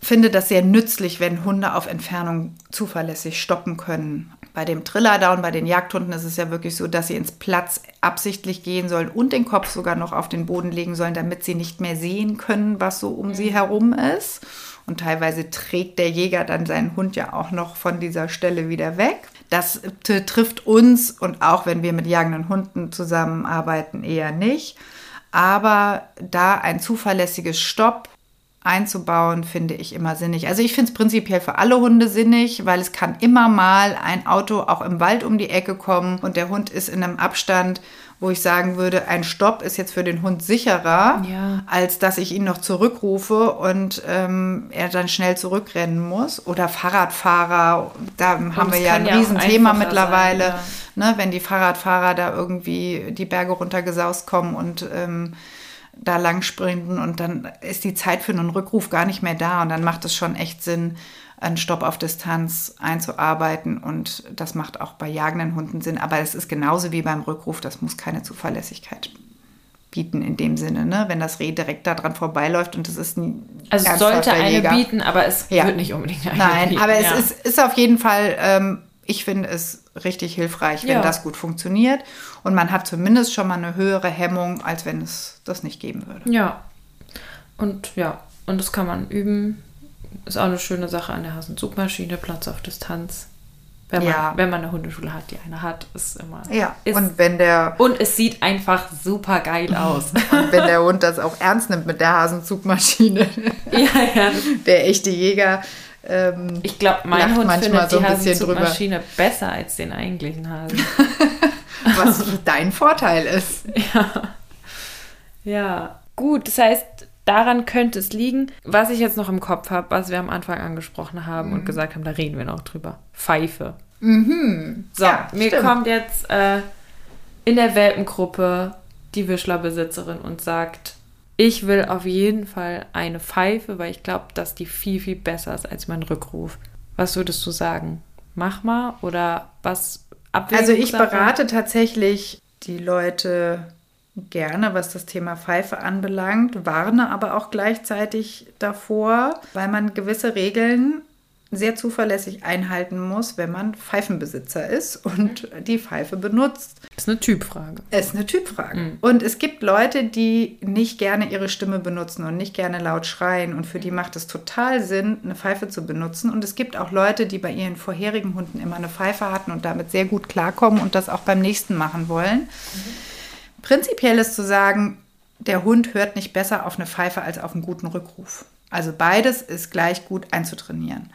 finde das sehr nützlich, wenn Hunde auf Entfernung zuverlässig stoppen können. Bei dem Trillerdown, bei den Jagdhunden ist es ja wirklich so, dass sie ins Platz absichtlich gehen sollen und den Kopf sogar noch auf den Boden legen sollen, damit sie nicht mehr sehen können, was so um sie herum ist. Und teilweise trägt der Jäger dann seinen Hund ja auch noch von dieser Stelle wieder weg. Das trifft uns und auch wenn wir mit jagenden Hunden zusammenarbeiten, eher nicht. Aber da ein zuverlässiges Stopp einzubauen, finde ich immer sinnig. Also ich finde es prinzipiell für alle Hunde sinnig, weil es kann immer mal ein Auto auch im Wald um die Ecke kommen und der Hund ist in einem Abstand, wo ich sagen würde, ein Stopp ist jetzt für den Hund sicherer, als dass ich ihn noch zurückrufe und er dann schnell zurückrennen muss. Oder Fahrradfahrer, da haben wir ja ein Riesenthema mittlerweile, ne, wenn die Fahrradfahrer da irgendwie die Berge runtergesaust kommen und da lang sprinten und dann ist die Zeit für einen Rückruf gar nicht mehr da und dann macht es schon echt Sinn, einen Stopp auf Distanz einzuarbeiten und das macht auch bei jagenden Hunden Sinn, aber es ist genauso wie beim Rückruf, das muss keine Zuverlässigkeit bieten in dem Sinne, ne? Wenn das Reh direkt da dran vorbeiläuft und das ist ein also sollte eine Jäger bieten, aber es wird nicht unbedingt eine bieten. Nein, aber es ist auf jeden Fall, ich finde es richtig hilfreich, wenn das gut funktioniert. Und man hat zumindest schon mal eine höhere Hemmung, als wenn es das nicht geben würde. Ja, und das kann man üben. Ist auch eine schöne Sache an der Hasenzugmaschine, Platz auf Distanz. Wenn man eine Hundeschule hat, die eine hat, ist immer... Ja, und es sieht einfach super geil aus. Und wenn der Hund das auch ernst nimmt mit der Hasenzugmaschine. Ja. Der echte Jäger ich glaube, mein Hund findet die Hasenzugmaschine besser als den eigentlichen Hasen. Was dein Vorteil ist. Ja. Gut, das heißt... Daran könnte es liegen. Was ich jetzt noch im Kopf habe, was wir am Anfang angesprochen haben und gesagt haben, da reden wir noch drüber. Pfeife. Mhm. So, ja, mir kommt jetzt in der Welpengruppe die Wischlerbesitzerin und sagt, ich will auf jeden Fall eine Pfeife, weil ich glaube, dass die viel, viel besser ist als mein Rückruf. Was würdest du sagen? Mach mal oder was abwägen? Also ich berate tatsächlich die Leute... gerne, was das Thema Pfeife anbelangt, warne aber auch gleichzeitig davor, weil man gewisse Regeln sehr zuverlässig einhalten muss, wenn man Pfeifenbesitzer ist und die Pfeife benutzt. Das ist eine Typfrage. Mhm. Und es gibt Leute, die nicht gerne ihre Stimme benutzen und nicht gerne laut schreien und für die macht es total Sinn, eine Pfeife zu benutzen. Und es gibt auch Leute, die bei ihren vorherigen Hunden immer eine Pfeife hatten und damit sehr gut klarkommen und das auch beim nächsten machen wollen. Prinzipiell ist zu sagen, der Hund hört nicht besser auf eine Pfeife als auf einen guten Rückruf. Also beides ist gleich gut einzutrainieren.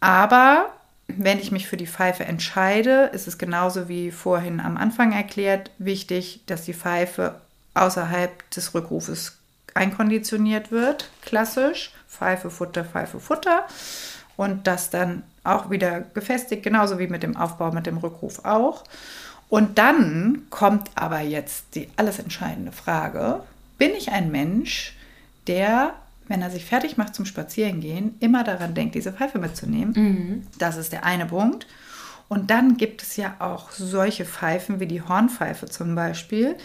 Aber wenn ich mich für die Pfeife entscheide, ist es genauso wie vorhin am Anfang erklärt, wichtig, dass die Pfeife außerhalb des Rückrufes einkonditioniert wird. Klassisch, Pfeife, Futter. Und das dann auch wieder gefestigt, genauso wie mit dem Aufbau, mit dem Rückruf auch. Und dann kommt aber jetzt die alles entscheidende Frage, bin ich ein Mensch, der, wenn er sich fertig macht zum Spazierengehen, immer daran denkt, diese Pfeife mitzunehmen? Mhm. Das ist der eine Punkt. Und dann gibt es ja auch solche Pfeifen wie die Hornpfeife zum Beispiel,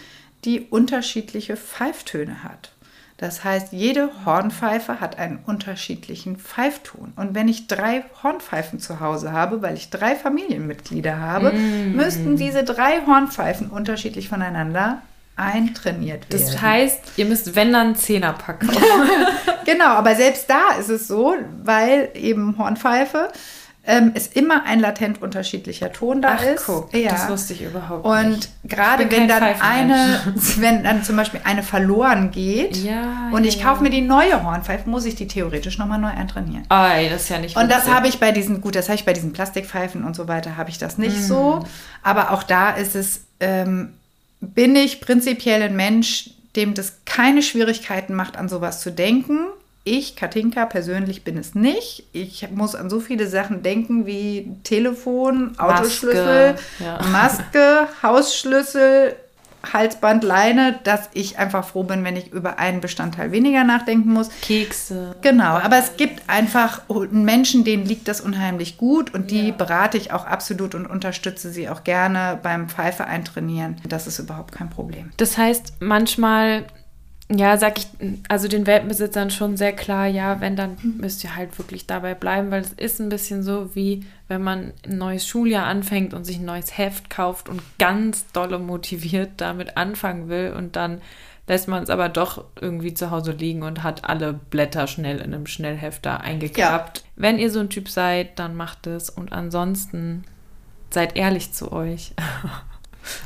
die unterschiedliche Pfeiftöne hat. Das heißt, jede Hornpfeife hat einen unterschiedlichen Pfeifton. Und wenn ich 3 Hornpfeifen zu Hause habe, weil ich 3 Familienmitglieder habe, müssten diese 3 Hornpfeifen unterschiedlich voneinander eintrainiert werden. Das heißt, ihr müsst, wenn dann, 10er-Pack kaufen. Genau, aber selbst da ist es so, weil eben Hornpfeife ist immer ein latent unterschiedlicher Ton da ist. Guck, das wusste ich überhaupt nicht. Und gerade wenn dann zum Beispiel eine verloren geht und ich kaufe mir die neue Hornpfeife, muss ich die theoretisch nochmal neu eintrainieren. Das ist ja nicht und das habe ich bei diesen, Plastikpfeifen und so weiter, habe ich das nicht so. Aber auch da ist es, bin ich prinzipiell ein Mensch, dem das keine Schwierigkeiten macht, an sowas zu denken. Ich, Katinka, persönlich bin es nicht. Ich muss an so viele Sachen denken wie Telefon, Autoschlüssel, Maske, Hausschlüssel, Halsband, Leine, dass ich einfach froh bin, wenn ich über einen Bestandteil weniger nachdenken muss. Kekse. Genau, aber es gibt einfach Menschen, denen liegt das unheimlich gut und die berate ich auch absolut und unterstütze sie auch gerne beim Pfeife eintrainieren. Das ist überhaupt kein Problem. Das heißt, manchmal... Ja, sag ich also den Welpenbesitzern schon sehr klar, ja, wenn, dann müsst ihr halt wirklich dabei bleiben, weil es ist ein bisschen so, wie wenn man ein neues Schuljahr anfängt und sich ein neues Heft kauft und ganz dolle motiviert damit anfangen will und dann lässt man es aber doch irgendwie zu Hause liegen und hat alle Blätter schnell in einem Schnellhefter eingeklappt. Ja. Wenn ihr so ein Typ seid, dann macht es und ansonsten seid ehrlich zu euch.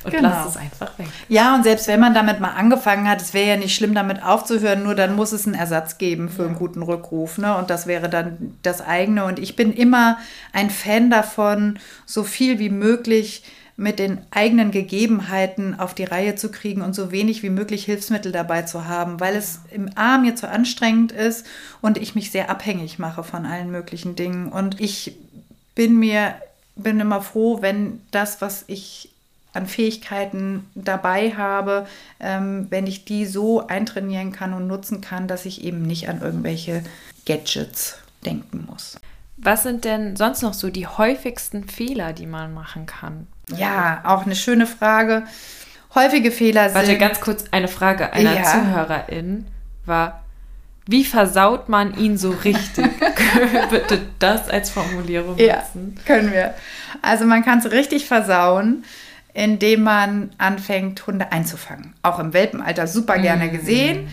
Und lasst es einfach weg. Ja, und selbst wenn man damit mal angefangen hat, es wäre ja nicht schlimm, damit aufzuhören, nur dann muss es einen Ersatz geben für einen guten Rückruf, ne? Und das wäre dann das eigene. Und ich bin immer ein Fan davon, so viel wie möglich mit den eigenen Gegebenheiten auf die Reihe zu kriegen und so wenig wie möglich Hilfsmittel dabei zu haben, weil es im A mir zu anstrengend ist und ich mich sehr abhängig mache von allen möglichen Dingen. Und ich bin immer froh, wenn das, was ich an Fähigkeiten dabei habe, wenn ich die so eintrainieren kann und nutzen kann, dass ich eben nicht an irgendwelche Gadgets denken muss. Was sind denn sonst noch so die häufigsten Fehler, die man machen kann? Ja, auch eine schöne Frage. häufige Fehler sind... Warte, ganz kurz eine Frage einer Zuhörerin war, wie versaut man ihn so richtig? Können wir bitte das als Formulierung nutzen? Ja, können wir. Also man kann es richtig versauen, indem man anfängt, Hunde einzufangen. Auch im Welpenalter super gerne gesehen.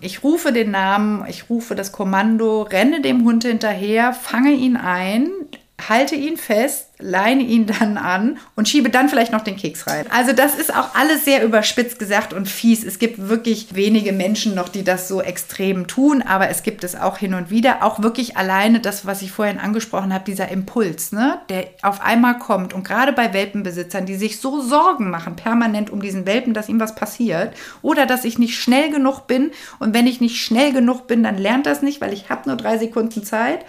Ich rufe den Namen, ich rufe das Kommando, renne dem Hund hinterher, fange ihn ein, halte ihn fest, leine ihn dann an und schiebe dann vielleicht noch den Keks rein. Also das ist auch alles sehr überspitzt gesagt und fies. Es gibt wirklich wenige Menschen noch, die das so extrem tun, aber es gibt es auch hin und wieder. Auch wirklich alleine das, was ich vorhin angesprochen habe, dieser Impuls, ne, der auf einmal kommt. Und gerade bei Welpenbesitzern, die sich so Sorgen machen, permanent um diesen Welpen, dass ihm was passiert oder dass ich nicht schnell genug bin. Und wenn ich nicht schnell genug bin, dann lernt das nicht, weil ich habe nur 3 Sekunden Zeit.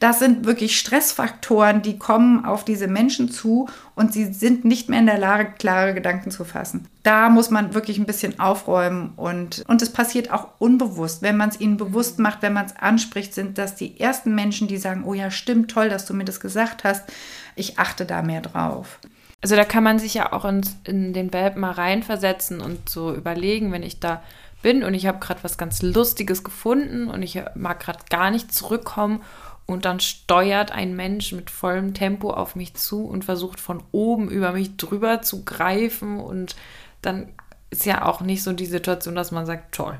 Das sind wirklich Stressfaktoren, die kommen auf diese Menschen zu und sie sind nicht mehr in der Lage, klare Gedanken zu fassen. Da muss man wirklich ein bisschen aufräumen und es passiert auch unbewusst. Wenn man es ihnen bewusst macht, wenn man es anspricht, sind das die ersten Menschen, die sagen, oh ja, stimmt, toll, dass du mir das gesagt hast. Ich achte da mehr drauf. Also da kann man sich ja auch in den Welpen mal reinversetzen und so überlegen, wenn ich da bin und ich habe gerade was ganz Lustiges gefunden und ich mag gerade gar nicht zurückkommen. Und dann steuert ein Mensch mit vollem Tempo auf mich zu und versucht von oben über mich drüber zu greifen. Und dann ist ja auch nicht so die Situation, dass man sagt, toll,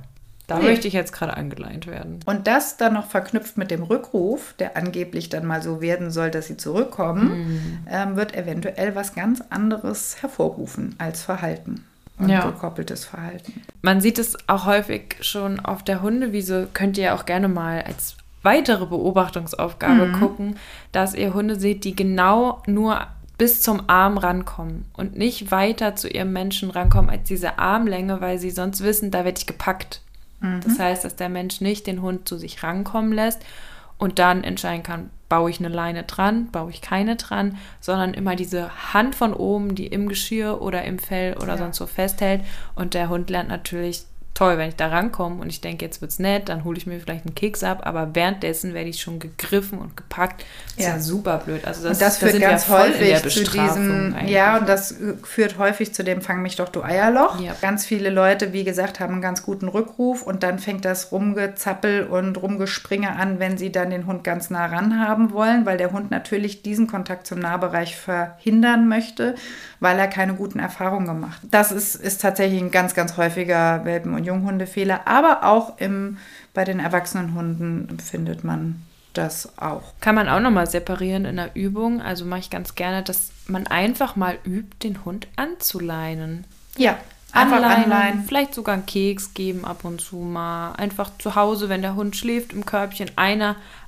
da möchte ich jetzt gerade angeleint werden. Und das dann noch verknüpft mit dem Rückruf, der angeblich dann mal so werden soll, dass sie zurückkommen, wird eventuell was ganz anderes hervorrufen als Verhalten. Und gekoppeltes Verhalten. Man sieht es auch häufig schon auf der Hundewiese, könnt ihr auch gerne mal als weitere Beobachtungsaufgabe gucken, dass ihr Hunde seht, die genau nur bis zum Arm rankommen und nicht weiter zu ihrem Menschen rankommen als diese Armlänge, weil sie sonst wissen, da werde ich gepackt. Mhm. Das heißt, dass der Mensch nicht den Hund zu sich rankommen lässt und dann entscheiden kann, baue ich eine Leine dran, baue ich keine dran, sondern immer diese Hand von oben, die im Geschirr oder im Fell oder sonst so festhält und der Hund lernt natürlich, toll, wenn ich da rankomme und ich denke, jetzt wird's nett, dann hole ich mir vielleicht einen Keks ab, aber währenddessen werde ich schon gegriffen und gepackt. Das ist ja super blöd. Also das führt ganz häufig zu diesem, und das führt häufig zu dem Fang mich doch, du Eierloch. Ja. Ganz viele Leute, wie gesagt, haben einen ganz guten Rückruf und dann fängt das Rumgezappel und Rumgespringe an, wenn sie dann den Hund ganz nah ranhaben wollen, weil der Hund natürlich diesen Kontakt zum Nahbereich verhindern möchte, weil er keine guten Erfahrungen gemacht hat. Das ist tatsächlich ein ganz, ganz häufiger Welpen- und Junghundefehler, aber auch bei den erwachsenen Hunden findet man das auch. Kann man auch nochmal separieren in der Übung, also mache ich ganz gerne, dass man einfach mal übt, den Hund anzuleinen. Ja, einfach anleinen. Vielleicht sogar einen Keks geben ab und zu mal. Einfach zu Hause, wenn der Hund schläft, im Körbchen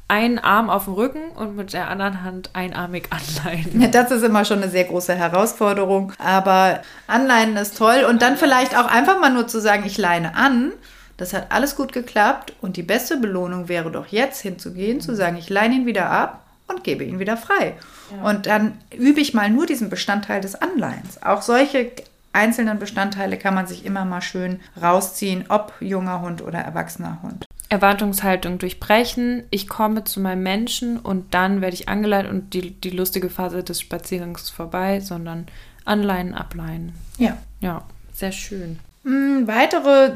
einen Arm auf dem Rücken und mit der anderen Hand einarmig anleinen. Ja, das ist immer schon eine sehr große Herausforderung, aber anleinen ist toll und dann vielleicht auch einfach mal nur zu sagen, ich leine an, das hat alles gut geklappt und die beste Belohnung wäre doch jetzt hinzugehen, zu sagen, ich leine ihn wieder ab und gebe ihn wieder frei. Ja. Und dann übe ich mal nur diesen Bestandteil des Anleins. Auch solche einzelnen Bestandteile kann man sich immer mal schön rausziehen, ob junger Hund oder erwachsener Hund. Erwartungshaltung durchbrechen, ich komme zu meinem Menschen und dann werde ich angeleitet und die lustige Phase des Spaziergangs ist vorbei, sondern anleinen, ableinen. Ja. Ja, sehr schön. Weitere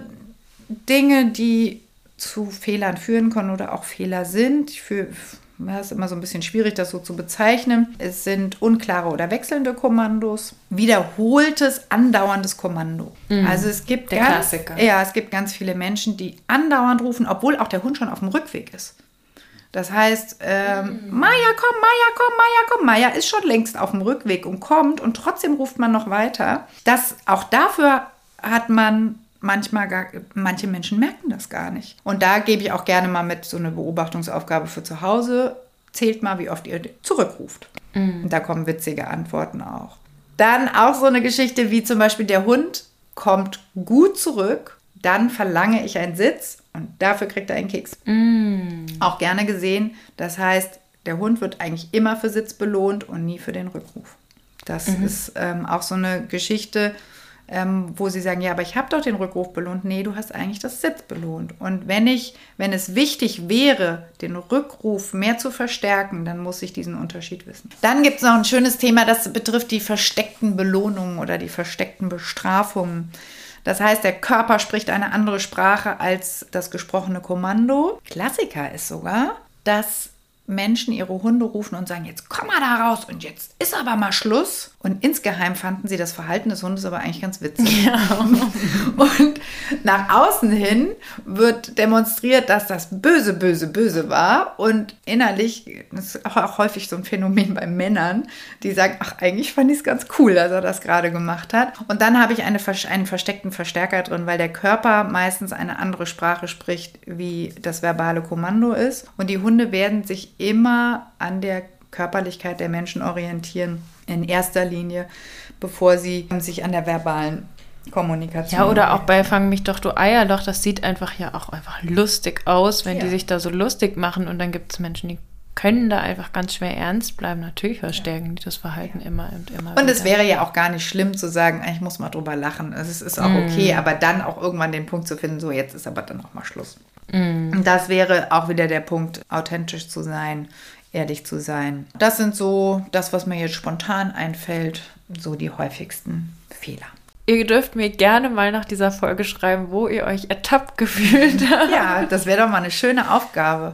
Dinge, die zu Fehlern führen können oder auch Fehler sind, das ist immer so ein bisschen schwierig, das so zu bezeichnen. Es sind unklare oder wechselnde Kommandos, wiederholtes, andauerndes Kommando. Also es gibt ganz viele Menschen, die andauernd rufen, obwohl auch der Hund schon auf dem Rückweg ist. Das heißt, Maja, komm, Maja, komm, Maja, komm. Maja ist schon längst auf dem Rückweg und kommt und trotzdem ruft man noch weiter. Auch dafür hat man... Manche Menschen merken das gar nicht. Und da gebe ich auch gerne mal mit so eine Beobachtungsaufgabe für zu Hause. Zählt mal, wie oft ihr zurückruft. Und da kommen witzige Antworten auch. Dann auch so eine Geschichte wie zum Beispiel der Hund kommt gut zurück, dann verlange ich einen Sitz und dafür kriegt er einen Keks. Auch gerne gesehen. Das heißt, der Hund wird eigentlich immer für Sitz belohnt und nie für den Rückruf. Das ist auch so eine Geschichte, wo sie sagen, ja, aber ich habe doch den Rückruf belohnt. Nee, du hast eigentlich das Sitzen belohnt. Und wenn es wichtig wäre, den Rückruf mehr zu verstärken, dann muss ich diesen Unterschied wissen. Dann gibt es noch ein schönes Thema, das betrifft die versteckten Belohnungen oder die versteckten Bestrafungen. Das heißt, der Körper spricht eine andere Sprache als das gesprochene Kommando. Klassiker ist sogar, dass Menschen ihre Hunde rufen und sagen, jetzt komm mal da raus und jetzt ist aber mal Schluss. Und insgeheim fanden sie das Verhalten des Hundes aber eigentlich ganz witzig. Ja. Und nach außen hin wird demonstriert, dass das böse, böse, böse war. Und innerlich, das ist auch häufig so ein Phänomen bei Männern, die sagen, ach, eigentlich fand ich es ganz cool, dass er das gerade gemacht hat. Und dann habe ich einen versteckten Verstärker drin, weil der Körper meistens eine andere Sprache spricht, wie das verbale Kommando ist. Und die Hunde werden sich immer an der Körperlichkeit der Menschen orientieren, in erster Linie, bevor sie sich an der verbalen Kommunikation. Ja, oder auch bei Fang mich doch, du Eierloch, das sieht einfach ja auch einfach lustig aus, wenn die sich da so lustig machen, und dann gibt es Menschen, die können da einfach ganz schwer ernst bleiben. Natürlich verstärken die das Verhalten immer und immer wieder. Und es wäre ja auch gar nicht schlimm zu sagen, ich muss mal drüber lachen, also es ist auch okay, aber dann auch irgendwann den Punkt zu finden, so jetzt ist aber dann auch mal Schluss. Das wäre auch wieder der Punkt, authentisch zu sein, ehrlich zu sein. Das sind so das, was mir jetzt spontan einfällt, so die häufigsten Fehler. Ihr dürft mir gerne mal nach dieser Folge schreiben, wo ihr euch ertappt gefühlt habt. Ja, das wäre doch mal eine schöne Aufgabe.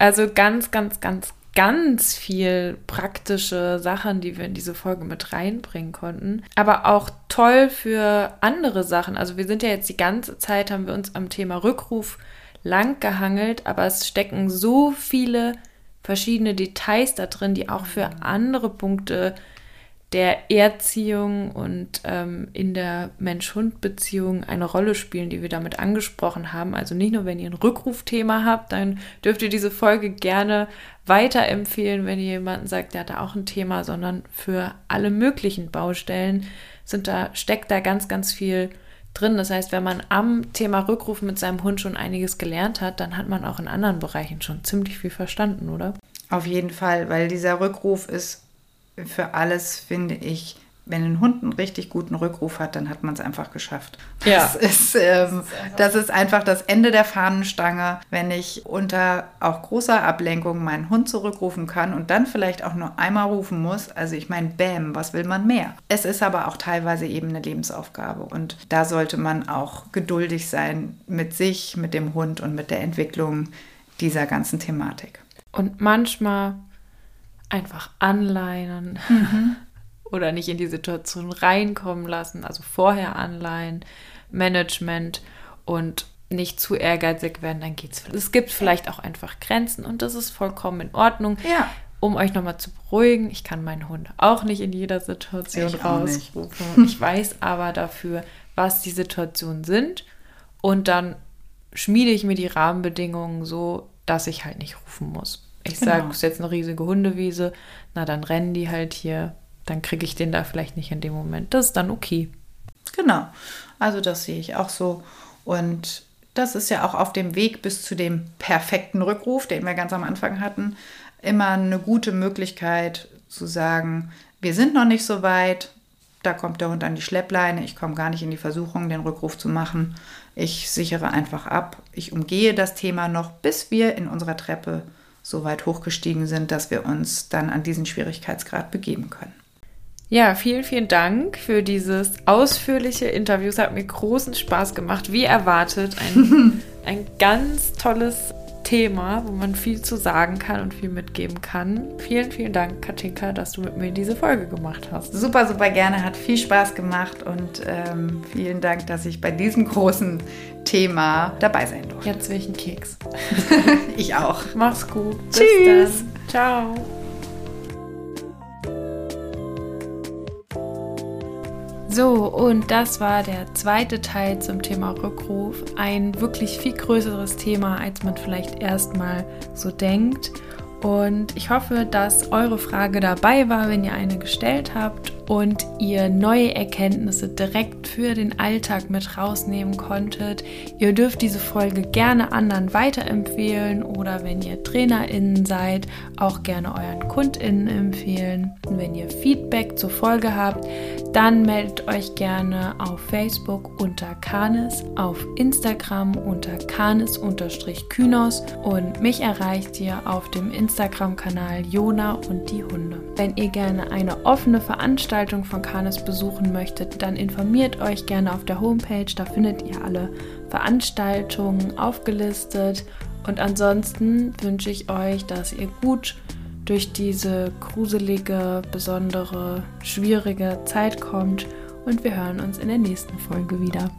Also ganz, ganz, ganz, ganz viel praktische Sachen, die wir in diese Folge mit reinbringen konnten. Aber auch toll für andere Sachen. Also wir sind ja jetzt die ganze Zeit, haben wir uns am Thema Rückruf lang gehangelt, aber es stecken so viele verschiedene Details da drin, die auch für andere Punkte der Erziehung und in der Mensch-Hund-Beziehung eine Rolle spielen, die wir damit angesprochen haben. Also nicht nur, wenn ihr ein Rückrufthema habt, dann dürft ihr diese Folge gerne weiterempfehlen, wenn ihr jemanden sagt, der hat da auch ein Thema, sondern für alle möglichen Baustellen steckt da ganz, ganz viel drin. Das heißt, wenn man am Thema Rückruf mit seinem Hund schon einiges gelernt hat, dann hat man auch in anderen Bereichen schon ziemlich viel verstanden, oder? Auf jeden Fall, weil dieser Rückruf ist für alles, finde ich, wenn ein Hund einen richtig guten Rückruf hat, dann hat man es einfach geschafft. Ja. Das ist einfach das Ende der Fahnenstange, wenn ich unter auch großer Ablenkung meinen Hund zurückrufen kann und dann vielleicht auch nur einmal rufen muss. Also ich meine, bäm, was will man mehr? Es ist aber auch teilweise eben eine Lebensaufgabe, und da sollte man auch geduldig sein mit sich, mit dem Hund und mit der Entwicklung dieser ganzen Thematik. Und manchmal einfach anleinen oder nicht in die Situation reinkommen lassen, also vorher anleihen, Management und nicht zu ehrgeizig werden, dann geht's. Es gibt vielleicht auch einfach Grenzen, und das ist vollkommen in Ordnung. Ja. Um euch nochmal zu beruhigen, ich kann meinen Hund auch nicht in jeder Situation rausrufen. Ich weiß aber dafür, was die Situationen sind, und dann schmiede ich mir die Rahmenbedingungen so, dass ich halt nicht rufen muss. Ich sage, es ist jetzt eine riesige Hundewiese, na dann rennen die halt hier, dann kriege ich den da vielleicht nicht in dem Moment. Das ist dann okay. Genau, also das sehe ich auch so. Und das ist ja auch auf dem Weg bis zu dem perfekten Rückruf, den wir ganz am Anfang hatten, immer eine gute Möglichkeit zu sagen, wir sind noch nicht so weit, da kommt der Hund an die Schleppleine, ich komme gar nicht in die Versuchung, den Rückruf zu machen. Ich sichere einfach ab, ich umgehe das Thema noch, bis wir in unserer Treppe so weit hochgestiegen sind, dass wir uns dann an diesen Schwierigkeitsgrad begeben können. Ja, vielen, vielen Dank für dieses ausführliche Interview. Es hat mir großen Spaß gemacht. Wie erwartet, ein ganz tolles Thema, wo man viel zu sagen kann und viel mitgeben kann. Vielen, vielen Dank, Katinka, dass du mit mir diese Folge gemacht hast. Super, super gerne. Hat viel Spaß gemacht, und vielen Dank, dass ich bei diesem großen Thema dabei sein durfte. Jetzt will ich einen Keks. Ich auch. Mach's gut. Bis Tschüss. Dann. Ciao. So, und das war der zweite Teil zum Thema Rückruf. Ein wirklich viel größeres Thema, als man vielleicht erstmal so denkt. Und ich hoffe, dass eure Frage dabei war, wenn ihr eine gestellt habt und ihr neue Erkenntnisse direkt für den Alltag mit rausnehmen konntet. Ihr dürft diese Folge gerne anderen weiterempfehlen oder, wenn ihr TrainerInnen seid, auch gerne euren KundInnen empfehlen. Und wenn ihr Feedback zur Folge habt, dann meldet euch gerne auf Facebook unter Canis, auf Instagram unter Canis_Kynos und mich erreicht ihr auf dem Instagram-Kanal Jona und die Hunde. Wenn ihr gerne eine offene Veranstaltung von Canis besuchen möchtet, dann informiert euch gerne auf der Homepage, da findet ihr alle Veranstaltungen aufgelistet. Und ansonsten wünsche ich euch, dass ihr gut durch diese gruselige, besondere, schwierige Zeit kommt und wir hören uns in der nächsten Folge wieder.